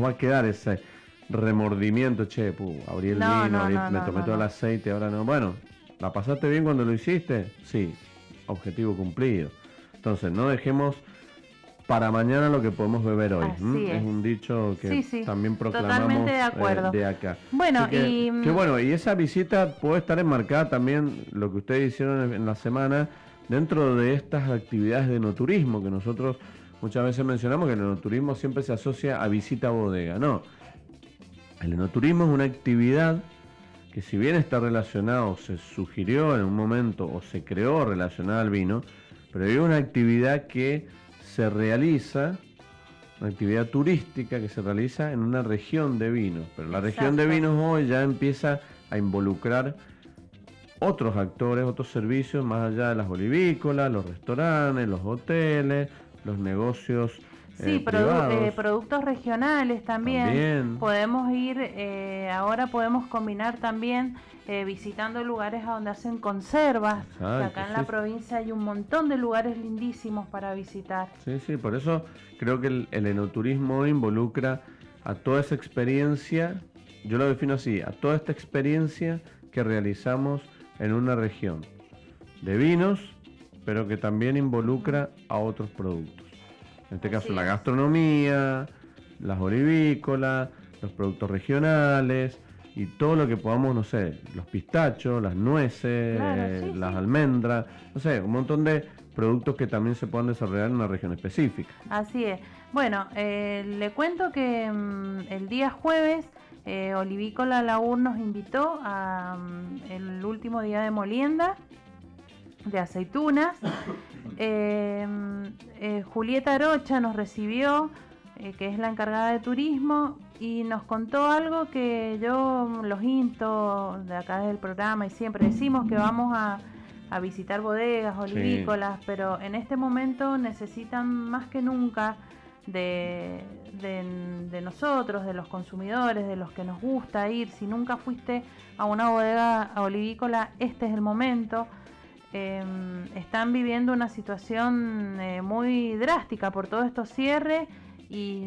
va a quedar ese remordimiento, che, abrí el vino, me tomé todo el aceite, ahora no. Bueno, ¿la pasaste bien cuando lo hiciste? Sí, objetivo cumplido. Entonces, no dejemos para mañana lo que podemos beber hoy. Es un dicho que también proclamamos de acá. Bueno, y esa visita puede estar enmarcada también lo que ustedes hicieron en la semana dentro de estas actividades de enoturismo que nosotros... Muchas veces mencionamos que el enoturismo siempre se asocia a visita a bodega. No, el enoturismo es una actividad que, si bien está relacionado, se sugirió en un momento o se creó relacionada al vino, pero es una actividad que se realiza, una actividad turística que se realiza en una región de vinos. Pero la región de vinos hoy ya empieza a involucrar otros actores, otros servicios, más allá de las olivícolas, los restaurantes, los hoteles... los negocios privados. Productos regionales también. Podemos ir, ahora podemos combinar también visitando lugares a donde hacen conservas. Exacto, acá en la provincia hay un montón de lugares lindísimos para visitar. Sí, por eso creo que el enoturismo involucra a toda esa experiencia, yo lo defino así, a toda esta experiencia que realizamos en una región de vinos, pero que también involucra a otros productos. En este caso la gastronomía, las olivícolas, los productos regionales y todo lo que podamos, no sé, los pistachos, las nueces, las almendras, no sé, un montón de productos que también se puedan desarrollar en una región específica. Así es. Bueno, le cuento que el día jueves Olivícola Laur nos invitó a el último día de molienda de aceitunas. Julieta Arocha nos recibió, que es la encargada de turismo, y nos contó algo que yo los insto de acá del programa, y siempre decimos que vamos a visitar bodegas, olivícolas, pero en este momento necesitan más que nunca de nosotros, de los consumidores, de los que nos gusta ir. Si nunca fuiste a una bodega olivícola, este es el momento. Están viviendo una situación muy drástica por todos estos cierres, y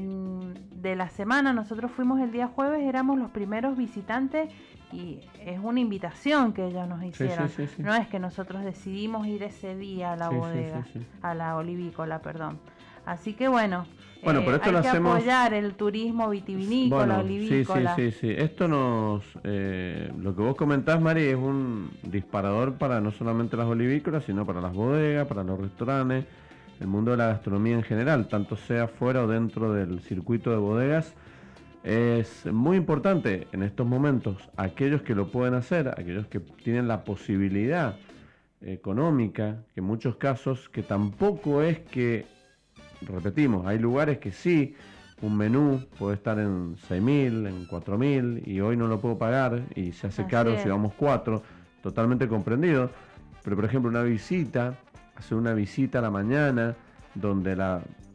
de la semana nosotros fuimos el día jueves, éramos los primeros visitantes, y es una invitación que ellos nos hicieron. Sí, sí, sí, sí. No es que nosotros decidimos ir ese día a la bodega, sí, sí, sí, a la olivícola, perdón. Así que bueno, pero esto hay lo que hacemos... apoyar el turismo vitivinícola, olivícola. Sí, sí, sí, sí. Esto nos... lo que vos comentás, Mari, es un disparador para no solamente las olivícolas, sino para las bodegas, para los restaurantes, el mundo de la gastronomía en general, tanto sea fuera o dentro del circuito de bodegas. Es muy importante en estos momentos, aquellos que lo pueden hacer, aquellos que tienen la posibilidad económica, que en muchos casos, que tampoco es que... Repetimos, hay lugares que sí, un menú puede estar en 6.000, en 4.000, y hoy no lo puedo pagar y se hace caro si vamos 4, totalmente comprendido. Pero por ejemplo una visita, hacer una visita a la mañana, donde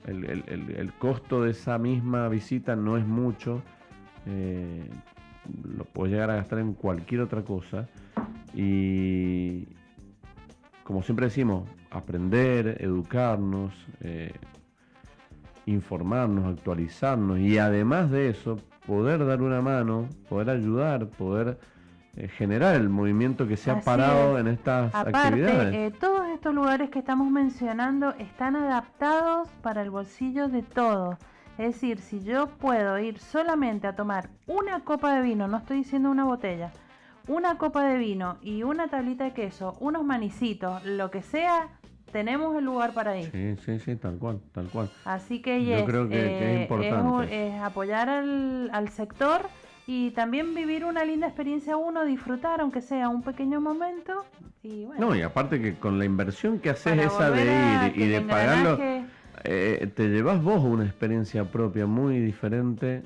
el costo de esa misma visita no es mucho, lo puedes llegar a gastar en cualquier otra cosa. Y como siempre decimos, aprender, educarnos, informarnos, actualizarnos, y además de eso, poder dar una mano, poder ayudar, poder generar el movimiento que se ha parado en estas actividades. Todos estos lugares que estamos mencionando están adaptados para el bolsillo de todos. Es decir, si yo puedo ir solamente a tomar una copa de vino, no estoy diciendo una botella, una copa de vino y una tablita de queso, unos manicitos, lo que sea, tenemos el lugar para ir. Sí, sí, sí, tal cual, tal cual. Así que yo creo que es importante. Es apoyar al sector y también vivir una linda experiencia uno, disfrutar, aunque sea un pequeño momento. Y bueno. No, y aparte que con la inversión que haces esa de ir y de pagarlo, te llevas vos una experiencia propia muy diferente,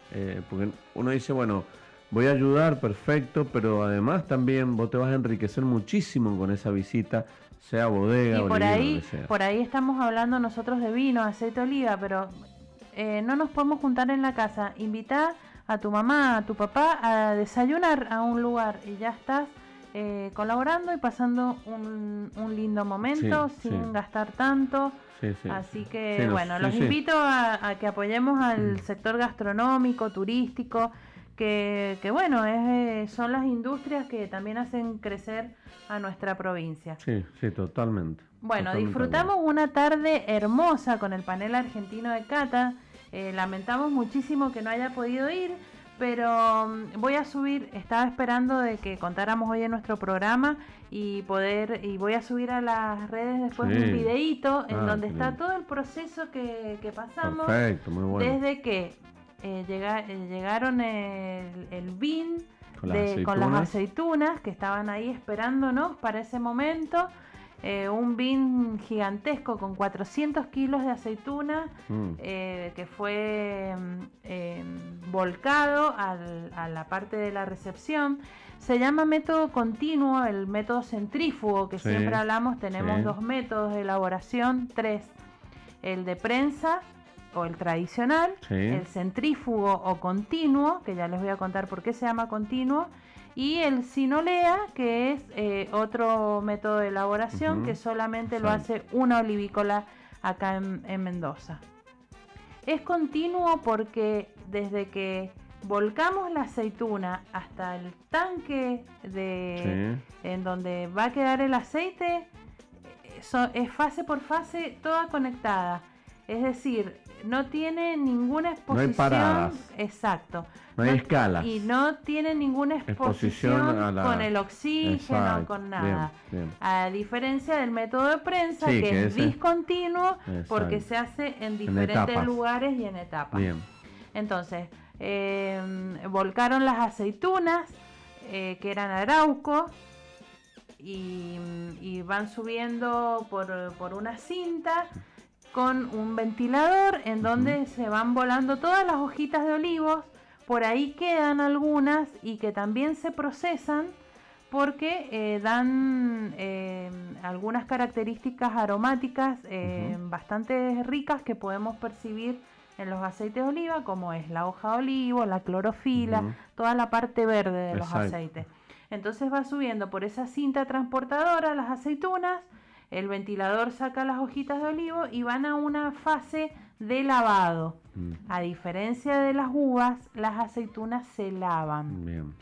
porque uno dice, bueno, voy a ayudar, perfecto, pero además también vos te vas a enriquecer muchísimo con esa visita, sea bodega o oliva. Por ahí estamos hablando nosotros de vino, aceite de oliva, pero no nos podemos juntar en la casa. Invita a tu mamá, a tu papá a desayunar a un lugar y ya estás colaborando y pasando un lindo momento, sí, sin gastar tanto. Sí, sí, así que sí, bueno, los invito a que apoyemos al sector gastronómico, turístico, que bueno, son las industrias que también hacen crecer a nuestra provincia. Sí, sí, totalmente. Bueno, totalmente disfrutamos una tarde hermosa con el panel argentino de Cata. Lamentamos muchísimo que no haya podido ir, pero voy a subir, estaba esperando de que contáramos hoy en nuestro programa y voy a subir a las redes después un videíto en donde está todo el proceso que pasamos. Perfecto, muy bueno. Desde que llegaron el vin con las aceitunas que estaban ahí esperándonos para ese momento, un vin gigantesco con 400 kilos de aceituna que fue volcado a la parte de la recepción. Se llama método continuo, el método centrífugo que siempre hablamos. Tenemos dos métodos de elaboración, tres: el de prensa o el tradicional, el centrífugo o continuo, que ya les voy a contar por qué se llama continuo, y el sinolea, que es otro método de elaboración que solamente lo hace una olivícola acá en Mendoza. Es continuo porque desde que volcamos la aceituna hasta el tanque en donde va a quedar el aceite, es fase por fase, toda conectada. Es decir, no tiene ninguna exposición. No hay paradas. Exacto. No hay escalas. Y no tiene ninguna exposición con el oxígeno, con nada. Bien, bien. A diferencia del método de prensa, que es discontinuo, porque se hace en diferentes lugares y en etapas. Bien. Entonces, volcaron las aceitunas, que eran arauco, y van subiendo por una cinta, con un ventilador en donde se van volando todas las hojitas de olivos. Por ahí quedan algunas y que también se procesan porque dan algunas características aromáticas bastante ricas que podemos percibir en los aceites de oliva, como es la hoja de olivo, la clorofila, toda la parte verde de los aceites. Entonces va subiendo por esa cinta transportadora las aceitunas, el ventilador saca las hojitas de olivo y van a una fase de lavado. A diferencia de las uvas, las aceitunas se lavan.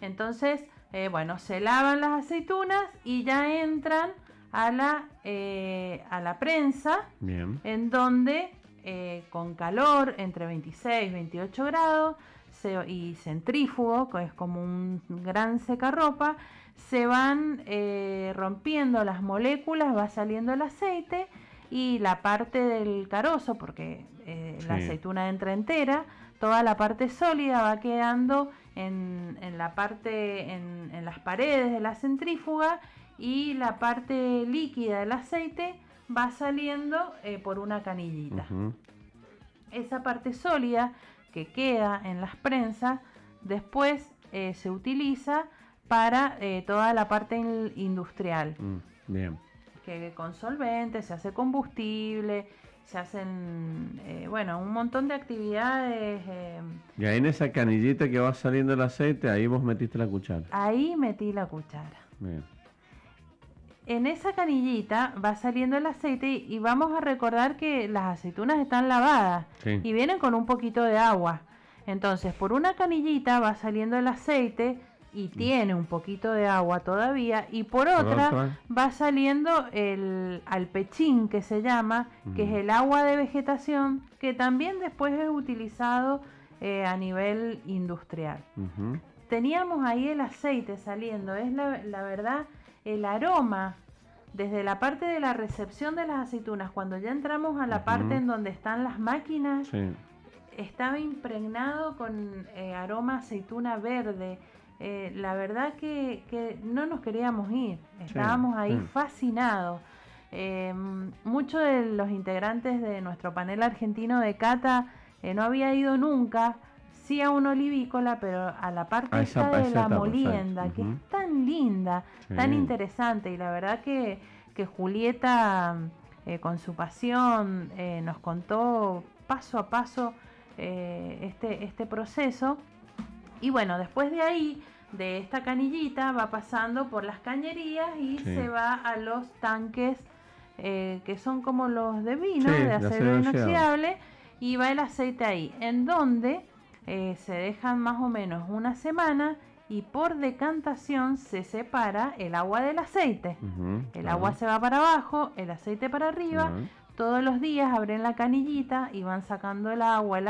Entonces, bueno, se lavan las aceitunas y ya entran a la prensa, en donde con calor entre 26 y 28 grados y centrífugo, que es como un gran secarropa, se van rompiendo las moléculas, va saliendo el aceite y la parte del carozo, porque la aceituna entra entera, toda la parte sólida va quedando en la parte, en las paredes de la centrífuga, y la parte líquida del aceite va saliendo por una canillita. Esa parte sólida que queda en las prensas después se utiliza para toda la parte industrial. Que con solventes, se hace combustible, se hacen, bueno, un montón de actividades. Y ahí en esa canillita que va saliendo el aceite, ahí vos metiste la cuchara. Ahí metí la cuchara. En esa canillita va saliendo el aceite y vamos a recordar que las aceitunas están lavadas y vienen con un poquito de agua. Entonces, por una canillita va saliendo el aceite y tiene un poquito de agua todavía, y por otra va saliendo el alpechín, que se llama, que es el agua de vegetación, que también después es utilizado a nivel industrial. Teníamos ahí el aceite saliendo, es la verdad. El aroma, desde la parte de la recepción de las aceitunas, cuando ya entramos a la parte en donde están las máquinas, estaba impregnado con aroma aceituna verde. La verdad que no nos queríamos ir, estábamos ahí fascinados. Muchos de los integrantes de nuestro panel argentino de cata no había ido nunca, sí a un olivícola, pero a la parte de la molienda, que es tan linda, tan interesante. Y la verdad que Julieta, con su pasión, nos contó paso a paso este proceso. Y bueno, después de ahí, de esta canillita, va pasando por las cañerías y se va a los tanques, que son como los de vino, de acero inoxidable, y va el aceite ahí, en donde... se dejan más o menos una semana y por decantación se separa el agua del aceite. El agua se va para abajo, el aceite para arriba. Todos los días abren la canillita y van sacando el agua,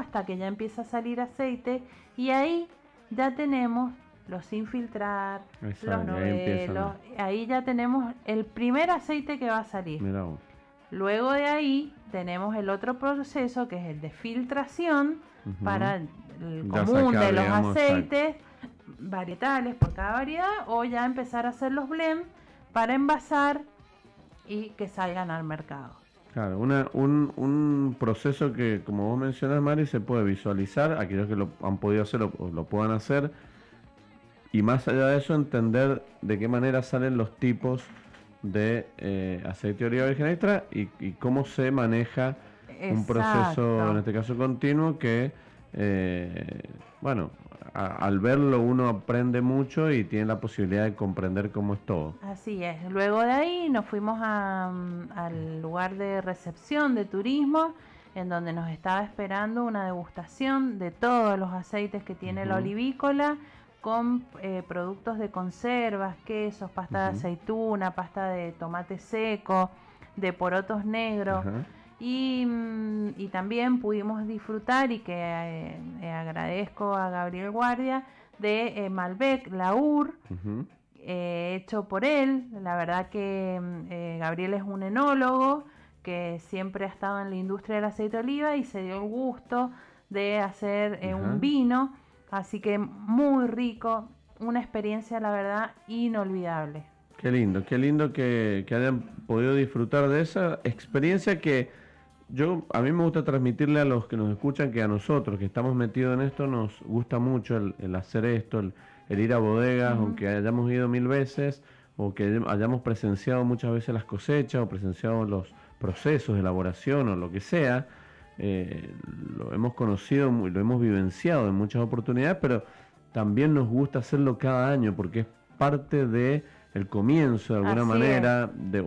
hasta que ya empieza a salir aceite. Y ahí ya tenemos los sin filtrar, los novelos. Ahí ya tenemos el primer aceite que va a salir. Luego de ahí tenemos el otro proceso, que es el de filtración, para el común de los aceites varietales por cada variedad, o ya empezar a hacer los blends para envasar y que salgan al mercado. Claro, un proceso que, como vos mencionás, Mari, se puede visualizar, aquellos que lo han podido hacer lo puedan hacer, y más allá de eso entender de qué manera salen los tipos de aceite de oliva virgen extra y cómo se maneja un proceso, en este caso continuo, que bueno, al verlo uno aprende mucho y tiene la posibilidad de comprender cómo es todo. Así es. Luego de ahí nos fuimos al lugar de recepción de turismo, en donde nos estaba esperando una degustación de todos los aceites que tiene la olivícola, con productos de conservas, quesos, pasta de aceituna, pasta de tomate seco, de porotos negros. Y también pudimos disfrutar, y que agradezco a Gabriel Guardia, de Malbec Laur, hecho por él. La verdad que Gabriel es un enólogo que siempre ha estado en la industria del aceite de oliva y se dio el gusto de hacer un vino. Así que muy rico, una experiencia, la verdad, inolvidable. Qué lindo que hayan podido disfrutar de esa experiencia que a mí me gusta transmitirle a los que nos escuchan, que a nosotros, que estamos metidos en esto, nos gusta mucho el hacer esto, el ir a bodegas, aunque hayamos ido 1000 veces, o que hayamos presenciado muchas veces las cosechas, o presenciado los procesos de elaboración, o lo que sea. lo hemos conocido, lo hemos vivenciado en muchas oportunidades, pero también nos gusta hacerlo cada año porque es parte de el comienzo de alguna manera de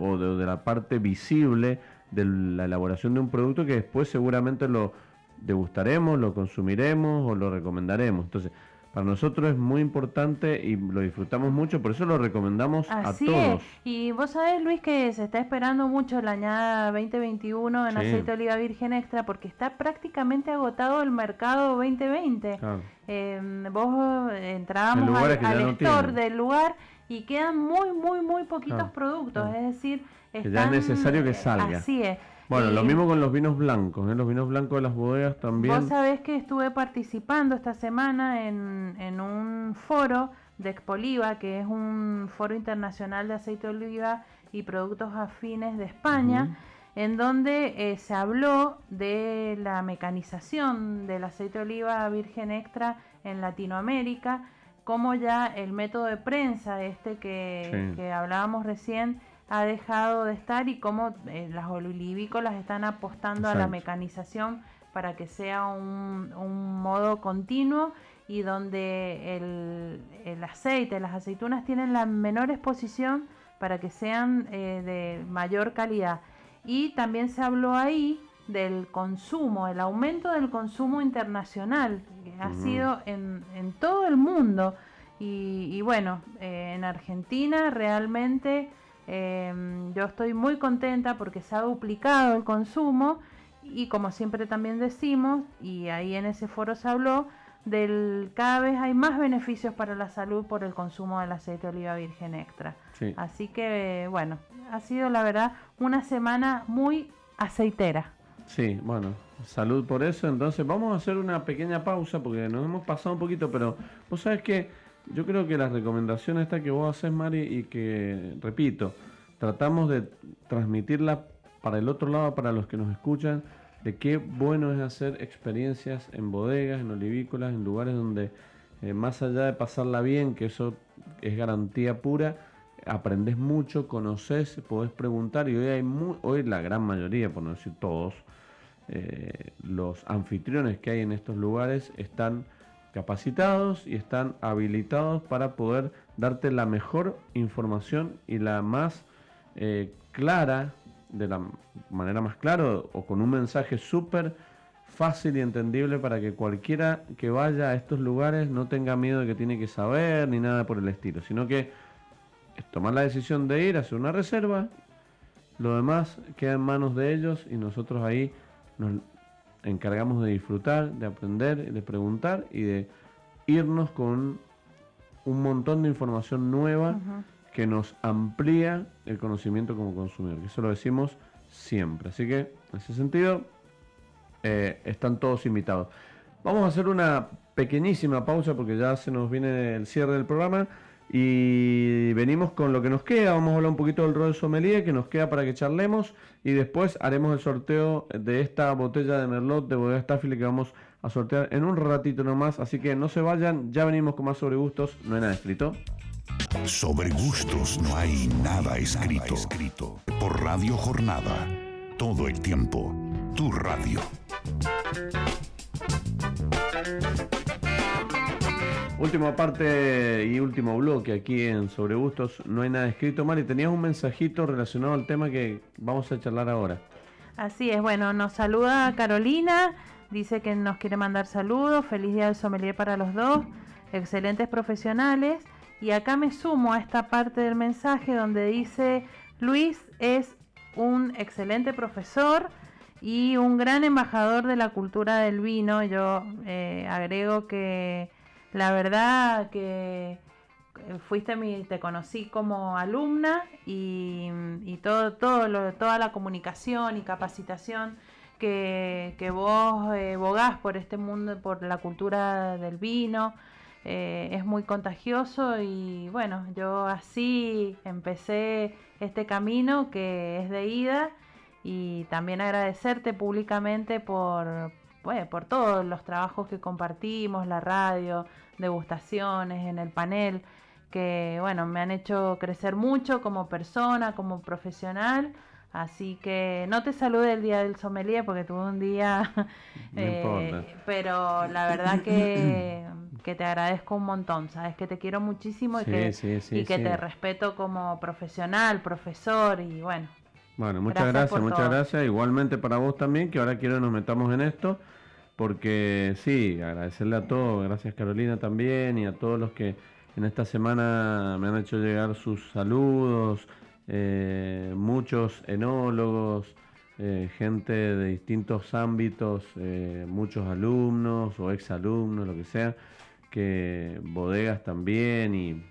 la parte visible de la elaboración de un producto que después seguramente lo degustaremos, lo consumiremos o lo recomendaremos. Entonces, para nosotros es muy importante y lo disfrutamos mucho, por eso lo recomendamos a todos. Y vos sabés, Luis, que se está esperando mucho la añada 2021 en aceite de oliva virgen extra porque está prácticamente agotado el mercado 2020. Ah. Vos entrábamos al store del lugar y quedan muy poquitos productos, es decir, que ya es necesario que salga. Así es. Bueno, lo mismo con los vinos blancos, ¿eh? Los vinos blancos de las bodegas también. Vos sabés que estuve participando esta semana en un foro de Expoliva, que es un foro internacional de aceite de oliva y productos afines de España, en donde se habló de la mecanización del aceite de oliva virgen extra en Latinoamérica, como ya el método de prensa que hablábamos recién ha dejado de estar y cómo las olivícolas están apostando a la mecanización para que sea un modo continuo y donde el aceite, las aceitunas tienen la menor exposición para que sean de mayor calidad. Y también se habló ahí del consumo, el aumento del consumo internacional que ha sido en todo el mundo y bueno, en Argentina realmente... yo estoy muy contenta porque se ha duplicado el consumo y como siempre también decimos, y ahí en ese foro se habló, cada vez hay más beneficios para la salud por el consumo del aceite de oliva virgen extra. Sí. Así que bueno, ha sido la verdad una semana muy aceitera. Sí, bueno, salud por eso. Entonces vamos a hacer una pequeña pausa porque nos hemos pasado un poquito, pero vos sabés que yo creo que las recomendaciones estas que vos haces, Mari, y que, repito, tratamos de transmitirla para el otro lado, para los que nos escuchan, de qué bueno es hacer experiencias en bodegas, en olivícolas, en lugares donde, más allá de pasarla bien, que eso es garantía pura, aprendés mucho, conocés, podés preguntar, y hoy hoy la gran mayoría, por no decir todos, los anfitriones que hay en estos lugares están capacitados y están habilitados para poder darte la mejor información y la más clara, de la manera más clara o con un mensaje súper fácil y entendible para que cualquiera que vaya a estos lugares no tenga miedo de que tiene que saber ni nada por el estilo, sino que es tomar la decisión de ir, hacer una reserva, lo demás queda en manos de ellos y nosotros ahí nos encargamos de disfrutar, de aprender, de preguntar y de irnos con un montón de información nueva que nos amplía el conocimiento como consumidor, que eso lo decimos siempre. Así que, en ese sentido, están todos invitados. Vamos a hacer una pequeñísima pausa porque ya se nos viene el cierre del programa y venimos con lo que nos queda. Vamos a hablar un poquito del rol sommelier que nos queda para que charlemos y después haremos el sorteo de esta botella de Merlot de Bodega Estafile que vamos a sortear en un ratito nomás, así que no se vayan, ya venimos con más Sobre Gustos. No hay nada escrito. Sobre Gustos no hay nada escrito. Por Radio Jornada, todo el tiempo, tu radio. Última parte y último bloque aquí en Sobre Gustos, no hay nada escrito. Mari, tenías un mensajito relacionado al tema que vamos a charlar ahora. Así es, bueno, nos saluda Carolina, dice que nos quiere mandar saludos, feliz día del sommelier para los dos, excelentes profesionales. Y acá me sumo a esta parte del mensaje donde dice, Luis es un excelente profesor y un gran embajador de la cultura del vino. Yo agrego que... la verdad que te conocí como alumna y toda la comunicación y capacitación que vos bogás por este mundo, por la cultura del vino, es muy contagioso y bueno, yo así empecé este camino que es de ida y también agradecerte públicamente por todos los trabajos que compartimos, la radio, degustaciones, en el panel, que bueno, me han hecho crecer mucho como persona, como profesional, Así que no te saludé el día del sommelier porque tuve un día, pero la verdad que te agradezco un montón, sabes que te quiero muchísimo y que te respeto como profesional, profesor y bueno. Bueno, muchas gracias. Igualmente para vos también, que ahora quiero que nos metamos en esto, porque sí, agradecerle a todos, gracias Carolina también y a todos los que en esta semana me han hecho llegar sus saludos. Muchos enólogos, gente de distintos ámbitos, muchos alumnos o exalumnos, lo que sea, que bodegas también y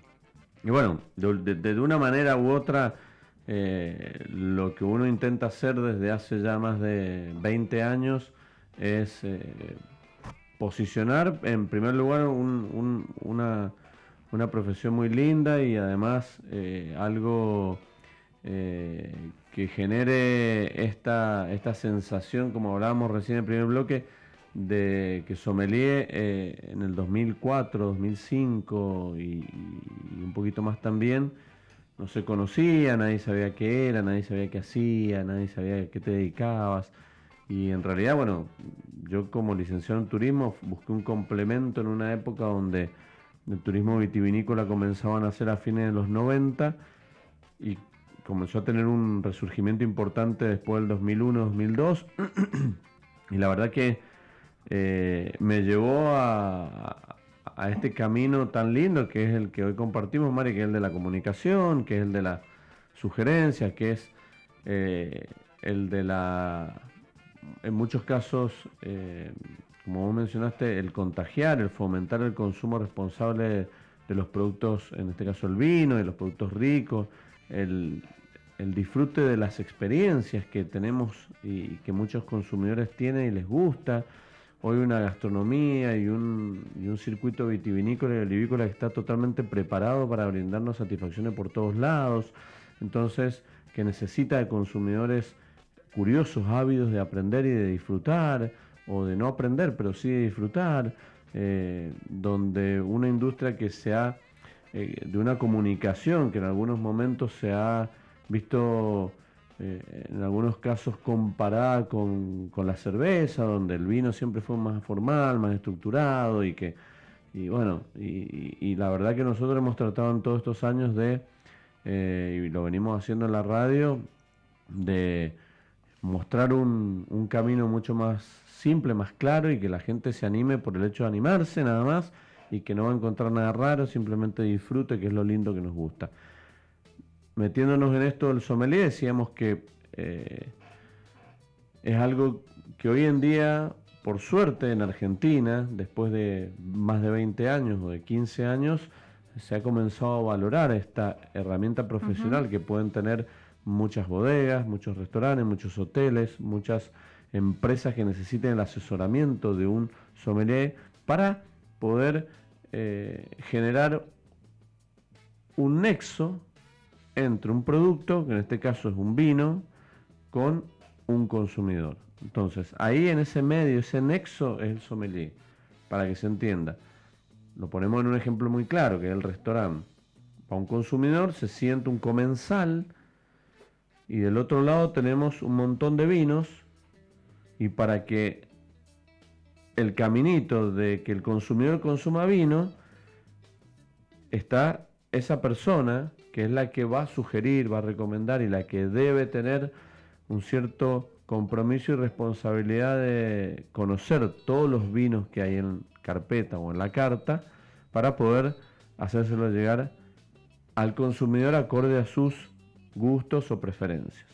bueno, de una manera u otra lo que uno intenta hacer desde hace ya más de 20 años es posicionar en primer lugar una profesión muy linda y además algo que genere esta sensación, como hablábamos recién en el primer bloque, de que sommelier en el 2004, 2005 y un poquito más también, no se conocía, nadie sabía qué era, nadie sabía qué hacía, nadie sabía a qué te dedicabas. Y en realidad, bueno, yo como licenciado en turismo busqué un complemento en una época donde el turismo vitivinícola comenzaban a hacer a fines de los 90 y comenzó a tener un resurgimiento importante después del 2001-2002 y la verdad que me llevó a este camino tan lindo que es el que hoy compartimos, Mari, que es el de la comunicación, que es el de las sugerencias, que es el de la, en muchos casos, como vos mencionaste, el contagiar, el fomentar el consumo responsable de los productos, en este caso el vino, de los productos ricos, el disfrute de las experiencias que tenemos y que muchos consumidores tienen y les gusta. Hoy una gastronomía y un circuito vitivinícola y olivícola que está totalmente preparado para brindarnos satisfacciones por todos lados, entonces que necesita de consumidores curiosos, ávidos de aprender y de disfrutar, o de no aprender, pero sí de disfrutar, donde una industria que se ha, de una comunicación que en algunos momentos se ha visto, en algunos casos comparada con la cerveza, donde el vino siempre fue más formal, más estructurado, y la verdad que nosotros hemos tratado en todos estos años de, y lo venimos haciendo en la radio, de mostrar un camino mucho más simple, más claro y que la gente se anime por el hecho de animarse nada más y que no va a encontrar nada raro, simplemente disfrute, que es lo lindo que nos gusta. Metiéndonos en esto del sommelier, decíamos que es algo que hoy en día, por suerte en Argentina, después de más de 20 años o de 15 años, se ha comenzado a valorar esta herramienta profesional que pueden tener muchas bodegas, muchos restaurantes, muchos hoteles, muchas empresas que necesiten el asesoramiento de un sommelier para poder generar un nexo entre un producto, que en este caso es un vino, con un consumidor. Entonces, ahí en ese medio, ese nexo es el sommelier, para que se entienda. Lo ponemos en un ejemplo muy claro, que es el restaurante. Para un consumidor se siente un comensal y del otro lado tenemos un montón de vinos. Y para que el caminito de que el consumidor consuma vino, está esa persona que es la que va a sugerir, va a recomendar y la que debe tener un cierto compromiso y responsabilidad de conocer todos los vinos que hay en carpeta o en la carta para poder hacérselo llegar al consumidor acorde a sus gustos o preferencias.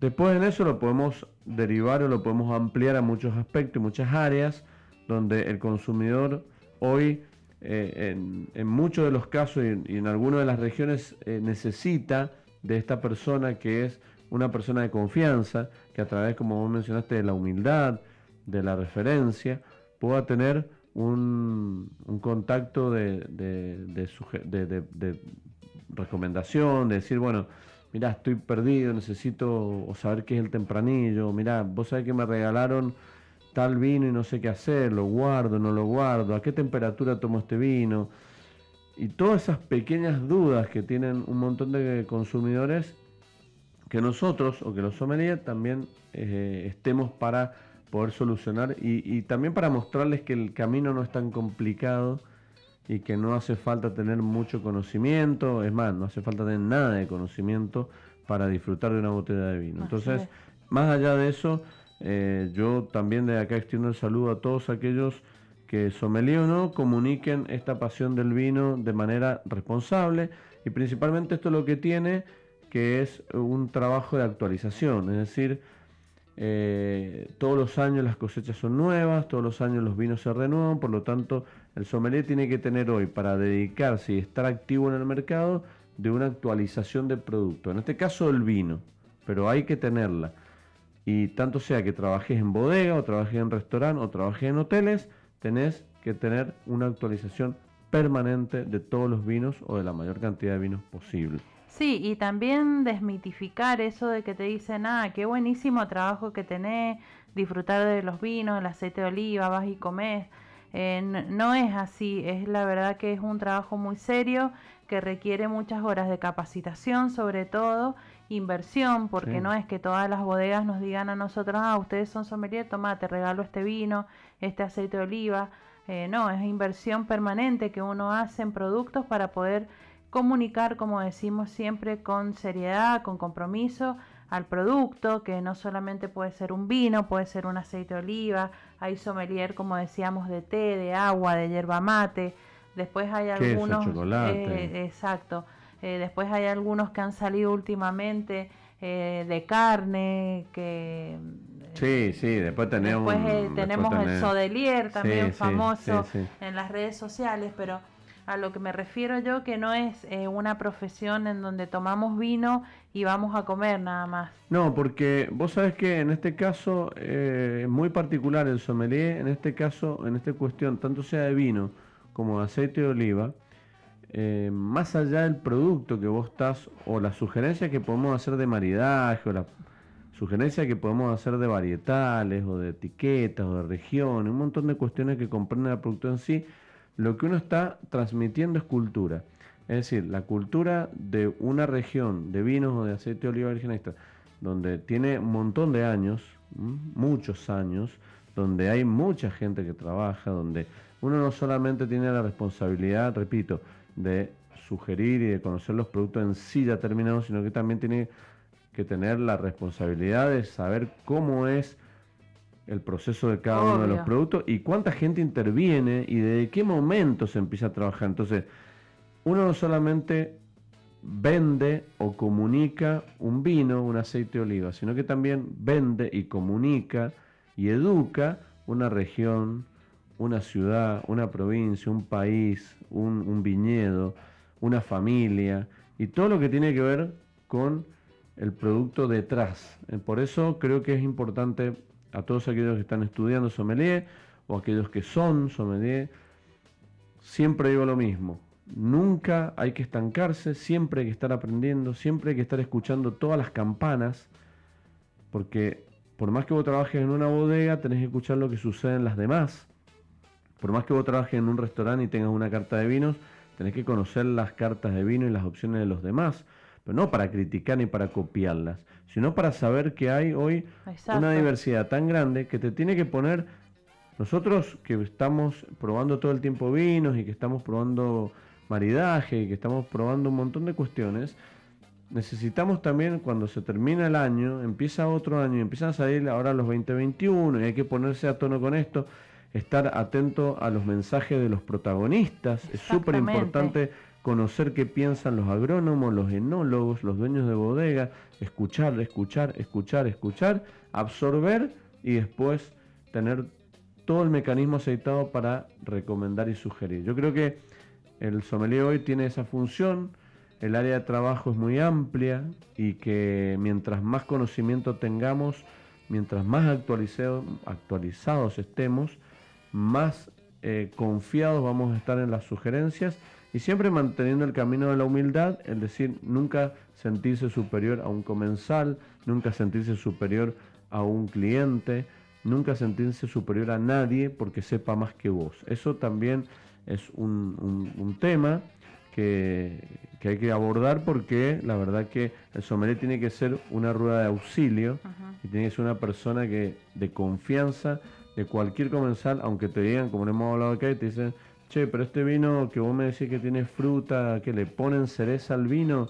Después en eso lo podemos derivar o lo podemos ampliar a muchos aspectos y muchas áreas donde el consumidor hoy en muchos de los casos y en algunas de las regiones necesita de esta persona que es una persona de confianza, que a través, como vos mencionaste, de la humildad, de la referencia, pueda tener un contacto de recomendación, de decir, bueno, mirá, estoy perdido, necesito saber qué es el Tempranillo, mirá, vos sabés que me regalaron tal vino y no sé qué hacer, lo guardo, no lo guardo, a qué temperatura tomo este vino. Y todas esas pequeñas dudas que tienen un montón de consumidores, que nosotros o que los sommeliers también estemos para poder solucionar y también para mostrarles que el camino no es tan complicado y que no hace falta tener mucho conocimiento, es más, no hace falta tener nada de conocimiento para disfrutar de una botella de vino. Entonces, más allá de eso, yo también de acá extiendo el saludo a todos aquellos que, sommelier o no, comuniquen esta pasión del vino de manera responsable, y principalmente esto es lo que tiene, que es un trabajo de actualización, es decir, todos los años las cosechas son nuevas, todos los años los vinos se renuevan, por lo tanto el sommelier tiene que tener hoy para dedicarse y estar activo en el mercado de una actualización de producto, en este caso el vino, pero hay que tenerla, y tanto sea que trabajes en bodega o trabajes en restaurante o trabajes en hoteles, tenés que tener una actualización permanente de todos los vinos o de la mayor cantidad de vinos posible. Sí, y también desmitificar eso de que te dicen, ah, qué buenísimo trabajo que tenés, disfrutar de los vinos, el aceite de oliva, vas y comés. No es así, es la verdad que es un trabajo muy serio que requiere muchas horas de capacitación, sobre todo inversión, porque sí, no es que todas las bodegas nos digan a nosotros, ah, ustedes son sommelier, toma, te regalo este vino, este aceite de oliva. No, es inversión permanente que uno hace en productos para poder comunicar, como decimos siempre, con seriedad, con compromiso al producto, que no solamente puede ser un vino, puede ser un aceite de oliva, hay sommelier, como decíamos, de té, de agua, de yerba mate, después hay algunos, exacto, después hay algunos que han salido últimamente de carne, que sí, después tenemos, el sommelier también, sí, famoso en las redes sociales, pero a lo que me refiero yo, que no es una profesión en donde tomamos vino y vamos a comer nada más. No, porque vos sabés que en este caso es muy particular el sommelier, en este caso, en esta cuestión, tanto sea de vino como de aceite de oliva, más allá del producto que vos estás, o las sugerencias que podemos hacer de maridaje, o las sugerencias que podemos hacer de varietales, o de etiquetas, o de regiones, un montón de cuestiones que comprenden el producto en sí, lo que uno está transmitiendo es cultura, es decir, la cultura de una región de vinos o de aceite de oliva virgen extra, donde tiene un montón de años, muchos años, donde hay mucha gente que trabaja, donde uno no solamente tiene la responsabilidad, repito, de sugerir y de conocer los productos en sí ya terminados, sino que también tiene que tener la responsabilidad de saber cómo es el proceso de cada uno de los productos y cuánta gente interviene y de qué momento se empieza a trabajar. Entonces, uno no solamente vende o comunica un vino, un aceite de oliva, sino que también vende y comunica y educa una región, una ciudad, una provincia, un país, un viñedo, una familia y todo lo que tiene que ver con el producto detrás. Por eso creo que es importante a todos aquellos que están estudiando sommelier o aquellos que son sommelier, siempre digo lo mismo. Nunca hay que estancarse, siempre hay que estar aprendiendo, siempre hay que estar escuchando todas las campanas, porque por más que vos trabajes en una bodega, tenés que escuchar lo que sucede en las demás. Por más que vos trabajes en un restaurante y tengas una carta de vinos, tenés que conocer las cartas de vino y las opciones de los demás, pero no para criticar ni para copiarlas, sino para saber que hay hoy una diversidad tan grande que te tiene que poner, nosotros que estamos probando todo el tiempo vinos y que estamos probando maridaje y que estamos probando un montón de cuestiones, necesitamos también, cuando se termina el año, empieza otro año, empiezan a salir ahora los 2021 y hay que ponerse a tono con esto, estar atento a los mensajes de los protagonistas, es súper importante conocer qué piensan los agrónomos, los enólogos, los dueños de bodega, escuchar, absorber y después tener todo el mecanismo aceitado para recomendar y sugerir. Yo creo que el sommelier hoy tiene esa función, el área de trabajo es muy amplia y que mientras más conocimiento tengamos, mientras más actualizados estemos, más confiados vamos a estar en las sugerencias. Y siempre manteniendo el camino de la humildad, es decir, nunca sentirse superior a un comensal, nunca sentirse superior a un cliente, nunca sentirse superior a nadie porque sepa más que vos. Eso también es un tema que hay que abordar, porque la verdad que el sommelier tiene que ser una rueda de auxilio. Ajá. Y tiene que ser una persona que de confianza de cualquier comensal, aunque te digan, como lo hemos hablado acá, y te dicen, che, pero este vino que vos me decís que tiene fruta, que le ponen cereza al vino,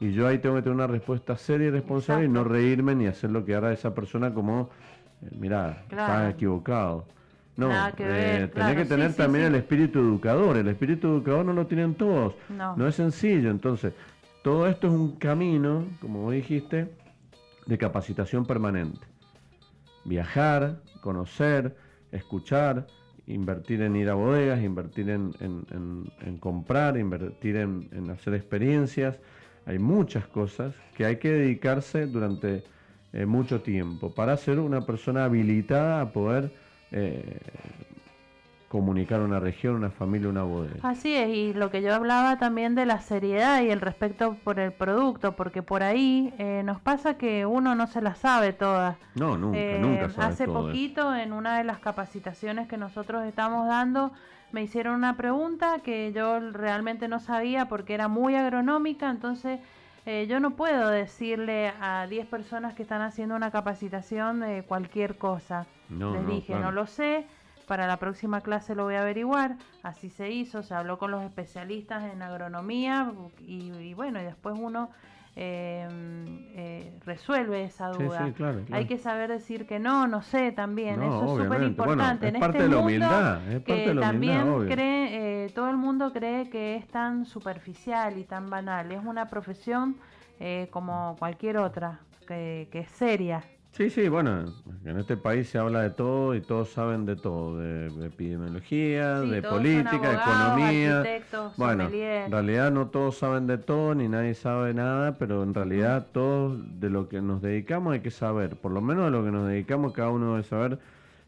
y yo ahí tengo que tener una respuesta seria y responsable. Exacto. Y no reírme ni hacer lo que haga esa persona como, mirá, claro, estás equivocado. No, que ver, tenés claro, que tener también el espíritu educador. El espíritu educador no lo tienen todos. No, no es sencillo. Entonces, todo esto es un camino, como vos dijiste, de capacitación permanente. Viajar, conocer, escuchar, invertir en ir a bodegas, invertir en comprar, invertir en hacer experiencias. Hay muchas cosas que hay que dedicarse durante mucho tiempo para ser una persona habilitada a poder comunicar una región, una familia, una bodega. Así es, y lo que yo hablaba también de la seriedad y el respeto por el producto, porque por ahí nos pasa que uno no se las sabe todas. No, nunca sabe hace todas. Poquito, en una de las capacitaciones que nosotros estamos dando, me hicieron una pregunta que yo realmente no sabía porque era muy agronómica, entonces yo no puedo decirle a 10 personas que están haciendo una capacitación de cualquier cosa. No, les dije, claro, no lo sé. Para la próxima clase lo voy a averiguar. Así se hizo, se habló con los especialistas en agronomía y bueno, y después uno resuelve esa duda. Sí, claro. Hay que saber decir que no sé también. No, eso es súper importante. Bueno, es parte de la humildad. Que también cree, todo el mundo cree que es tan superficial y tan banal. Es una profesión como cualquier otra, que es seria. Sí, bueno, en este país se habla de todo y todos saben de todo, de epidemiología, sí, de política, abogados, economía. Bueno, en realidad no todos saben de todo ni nadie sabe nada, pero en realidad todos de lo que nos dedicamos hay que saber, por lo menos de lo que nos dedicamos cada uno debe saber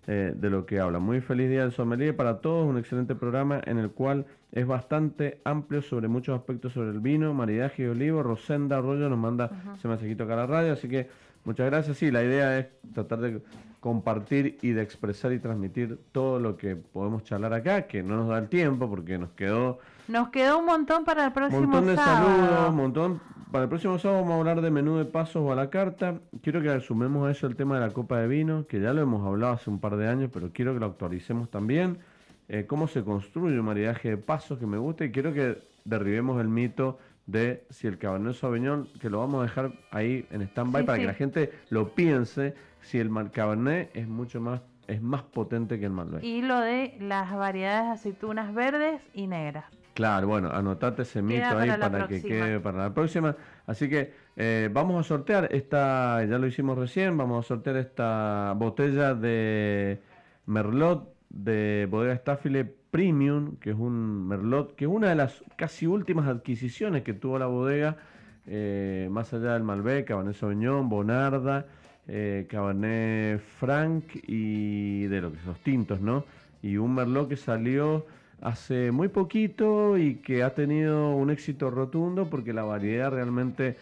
de lo que habla. Muy feliz día del sommelier para todos, un excelente programa en el cual es bastante amplio sobre muchos aspectos sobre el vino, maridaje y olivo. Rosenda Arroyo nos manda ese mensajito acá a la radio, así que muchas gracias. Sí, la idea es tratar de compartir y de expresar y transmitir todo lo que podemos charlar acá, que no nos da el tiempo porque nos quedó un montón para el próximo sábado. Montón de saludos, montón. Para el próximo sábado vamos a hablar de menú de pasos o a la carta. Quiero que sumemos a eso el tema de la copa de vino, que ya lo hemos hablado hace un par de años, pero quiero que lo actualicemos también. Cómo se construye un maridaje de pasos que me gusta, y quiero que derribemos el mito de si el Cabernet Sauvignon, que lo vamos a dejar ahí en stand-by para que la gente lo piense, si el Cabernet es mucho más, es más potente que el Malbec. Y lo de las variedades de aceitunas verdes y negras. Claro, bueno, anotate ese mito ahí para que quede para la próxima. Así que vamos a sortear esta, ya lo hicimos recién, vamos a sortear esta botella de Merlot de Bodega Estafile Premium, que es un Merlot, que es una de las casi últimas adquisiciones que tuvo la bodega, más allá del Malbec, Cabernet Sauvignon, Bonarda, Cabernet Franc y de lo que son los tintos, ¿no? Y un Merlot que salió hace muy poquito y que ha tenido un éxito rotundo porque la variedad realmente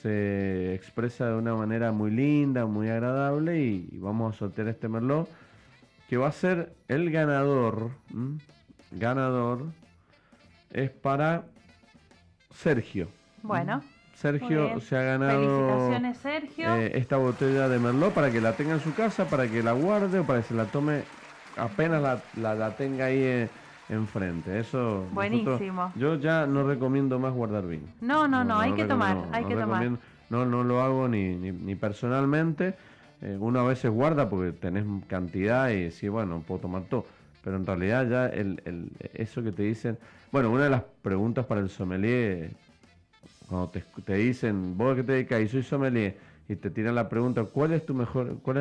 se expresa de una manera muy linda, muy agradable, y vamos a sortear este Merlot, que va a ser el ganador. Ganador es para Sergio. Bueno, Sergio se ha ganado Sergio. Esta botella de Merlot para que la tenga en su casa, para que la guarde o para que se la tome apenas la tenga ahí enfrente. Eso, buenísimo. Yo ya no recomiendo más guardar vino. No, hay que tomar, No lo hago ni personalmente. Uno a veces guarda porque tenés cantidad y decís, bueno, puedo tomar todo. Pero en realidad ya eso que te dicen... Bueno, una de las preguntas para el sommelier, cuando te dicen, vos que te dedicas y soy sommelier, y te tiran la pregunta, ¿cuál es el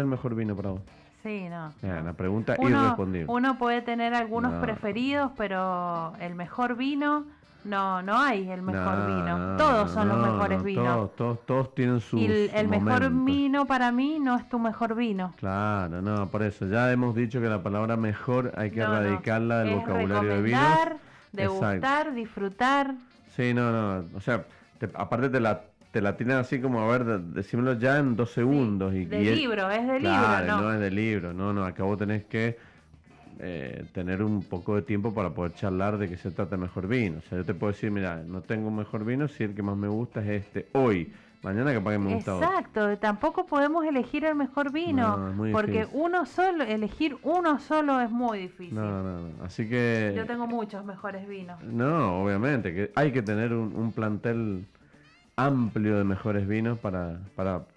mejor vino para vos? Sí, no. Una pregunta irrespondible. Uno puede tener algunos preferidos, pero el mejor vino... No hay el mejor vino. Todos son los mejores vinos. Todos tienen su momento. El mejor vino para mí no es tu mejor vino. Claro, no, por eso. Ya hemos dicho que la palabra mejor hay que erradicarla del vocabulario de vino. Degustar, exacto, disfrutar. Sí, no. O sea, aparte te la tiran así como, a ver, decímelo ya en 2 segundos. Sí, y de libro, es de libro, ¿no? No, es de libro. No, acá vos tenés que tener un poco de tiempo para poder charlar de qué se trata el mejor vino. O sea, yo te puedo decir, mira, no tengo un mejor vino si el que más me gusta es este hoy. Mañana capaz que me gusta otro. Exacto, tampoco podemos elegir el mejor vino, no, porque difícil. elegir uno solo es muy difícil. No. Así que yo tengo muchos mejores vinos. No, obviamente, que hay que tener un plantel amplio de mejores vinos para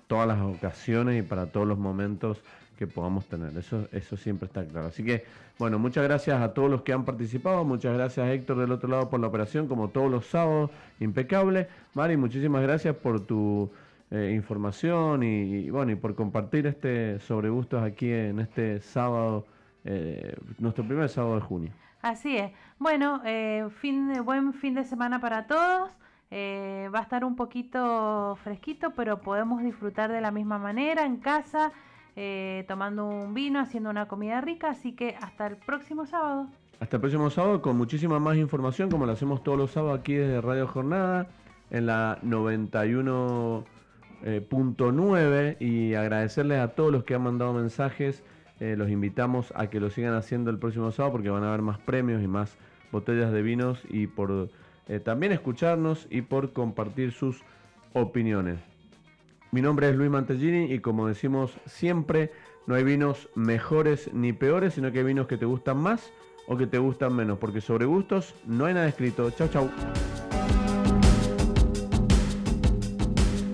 todas las ocasiones y para todos los momentos que podamos tener. Eso siempre está claro. Así que, bueno, muchas gracias a todos los que han participado. Muchas gracias a Héctor del otro lado por la operación, como todos los sábados, impecable. Mari, muchísimas gracias por tu información y por compartir este sobre gustos aquí en este sábado, nuestro primer sábado de junio. Así es. Bueno, buen fin de semana para todos. Va a estar un poquito fresquito, pero podemos disfrutar de la misma manera en casa. Tomando un vino, haciendo una comida rica, así que hasta el próximo sábado. Hasta el próximo sábado con muchísima más información, como lo hacemos todos los sábados aquí desde Radio Jornada, en la 91.9, y agradecerles a todos los que han mandado mensajes. Los invitamos a que lo sigan haciendo el próximo sábado, porque van a haber más premios y más botellas de vinos, y por también escucharnos y por compartir sus opiniones. Mi nombre es Luis Mantegini y, como decimos siempre, no hay vinos mejores ni peores, sino que hay vinos que te gustan más o que te gustan menos, porque sobre gustos no hay nada escrito. Chau.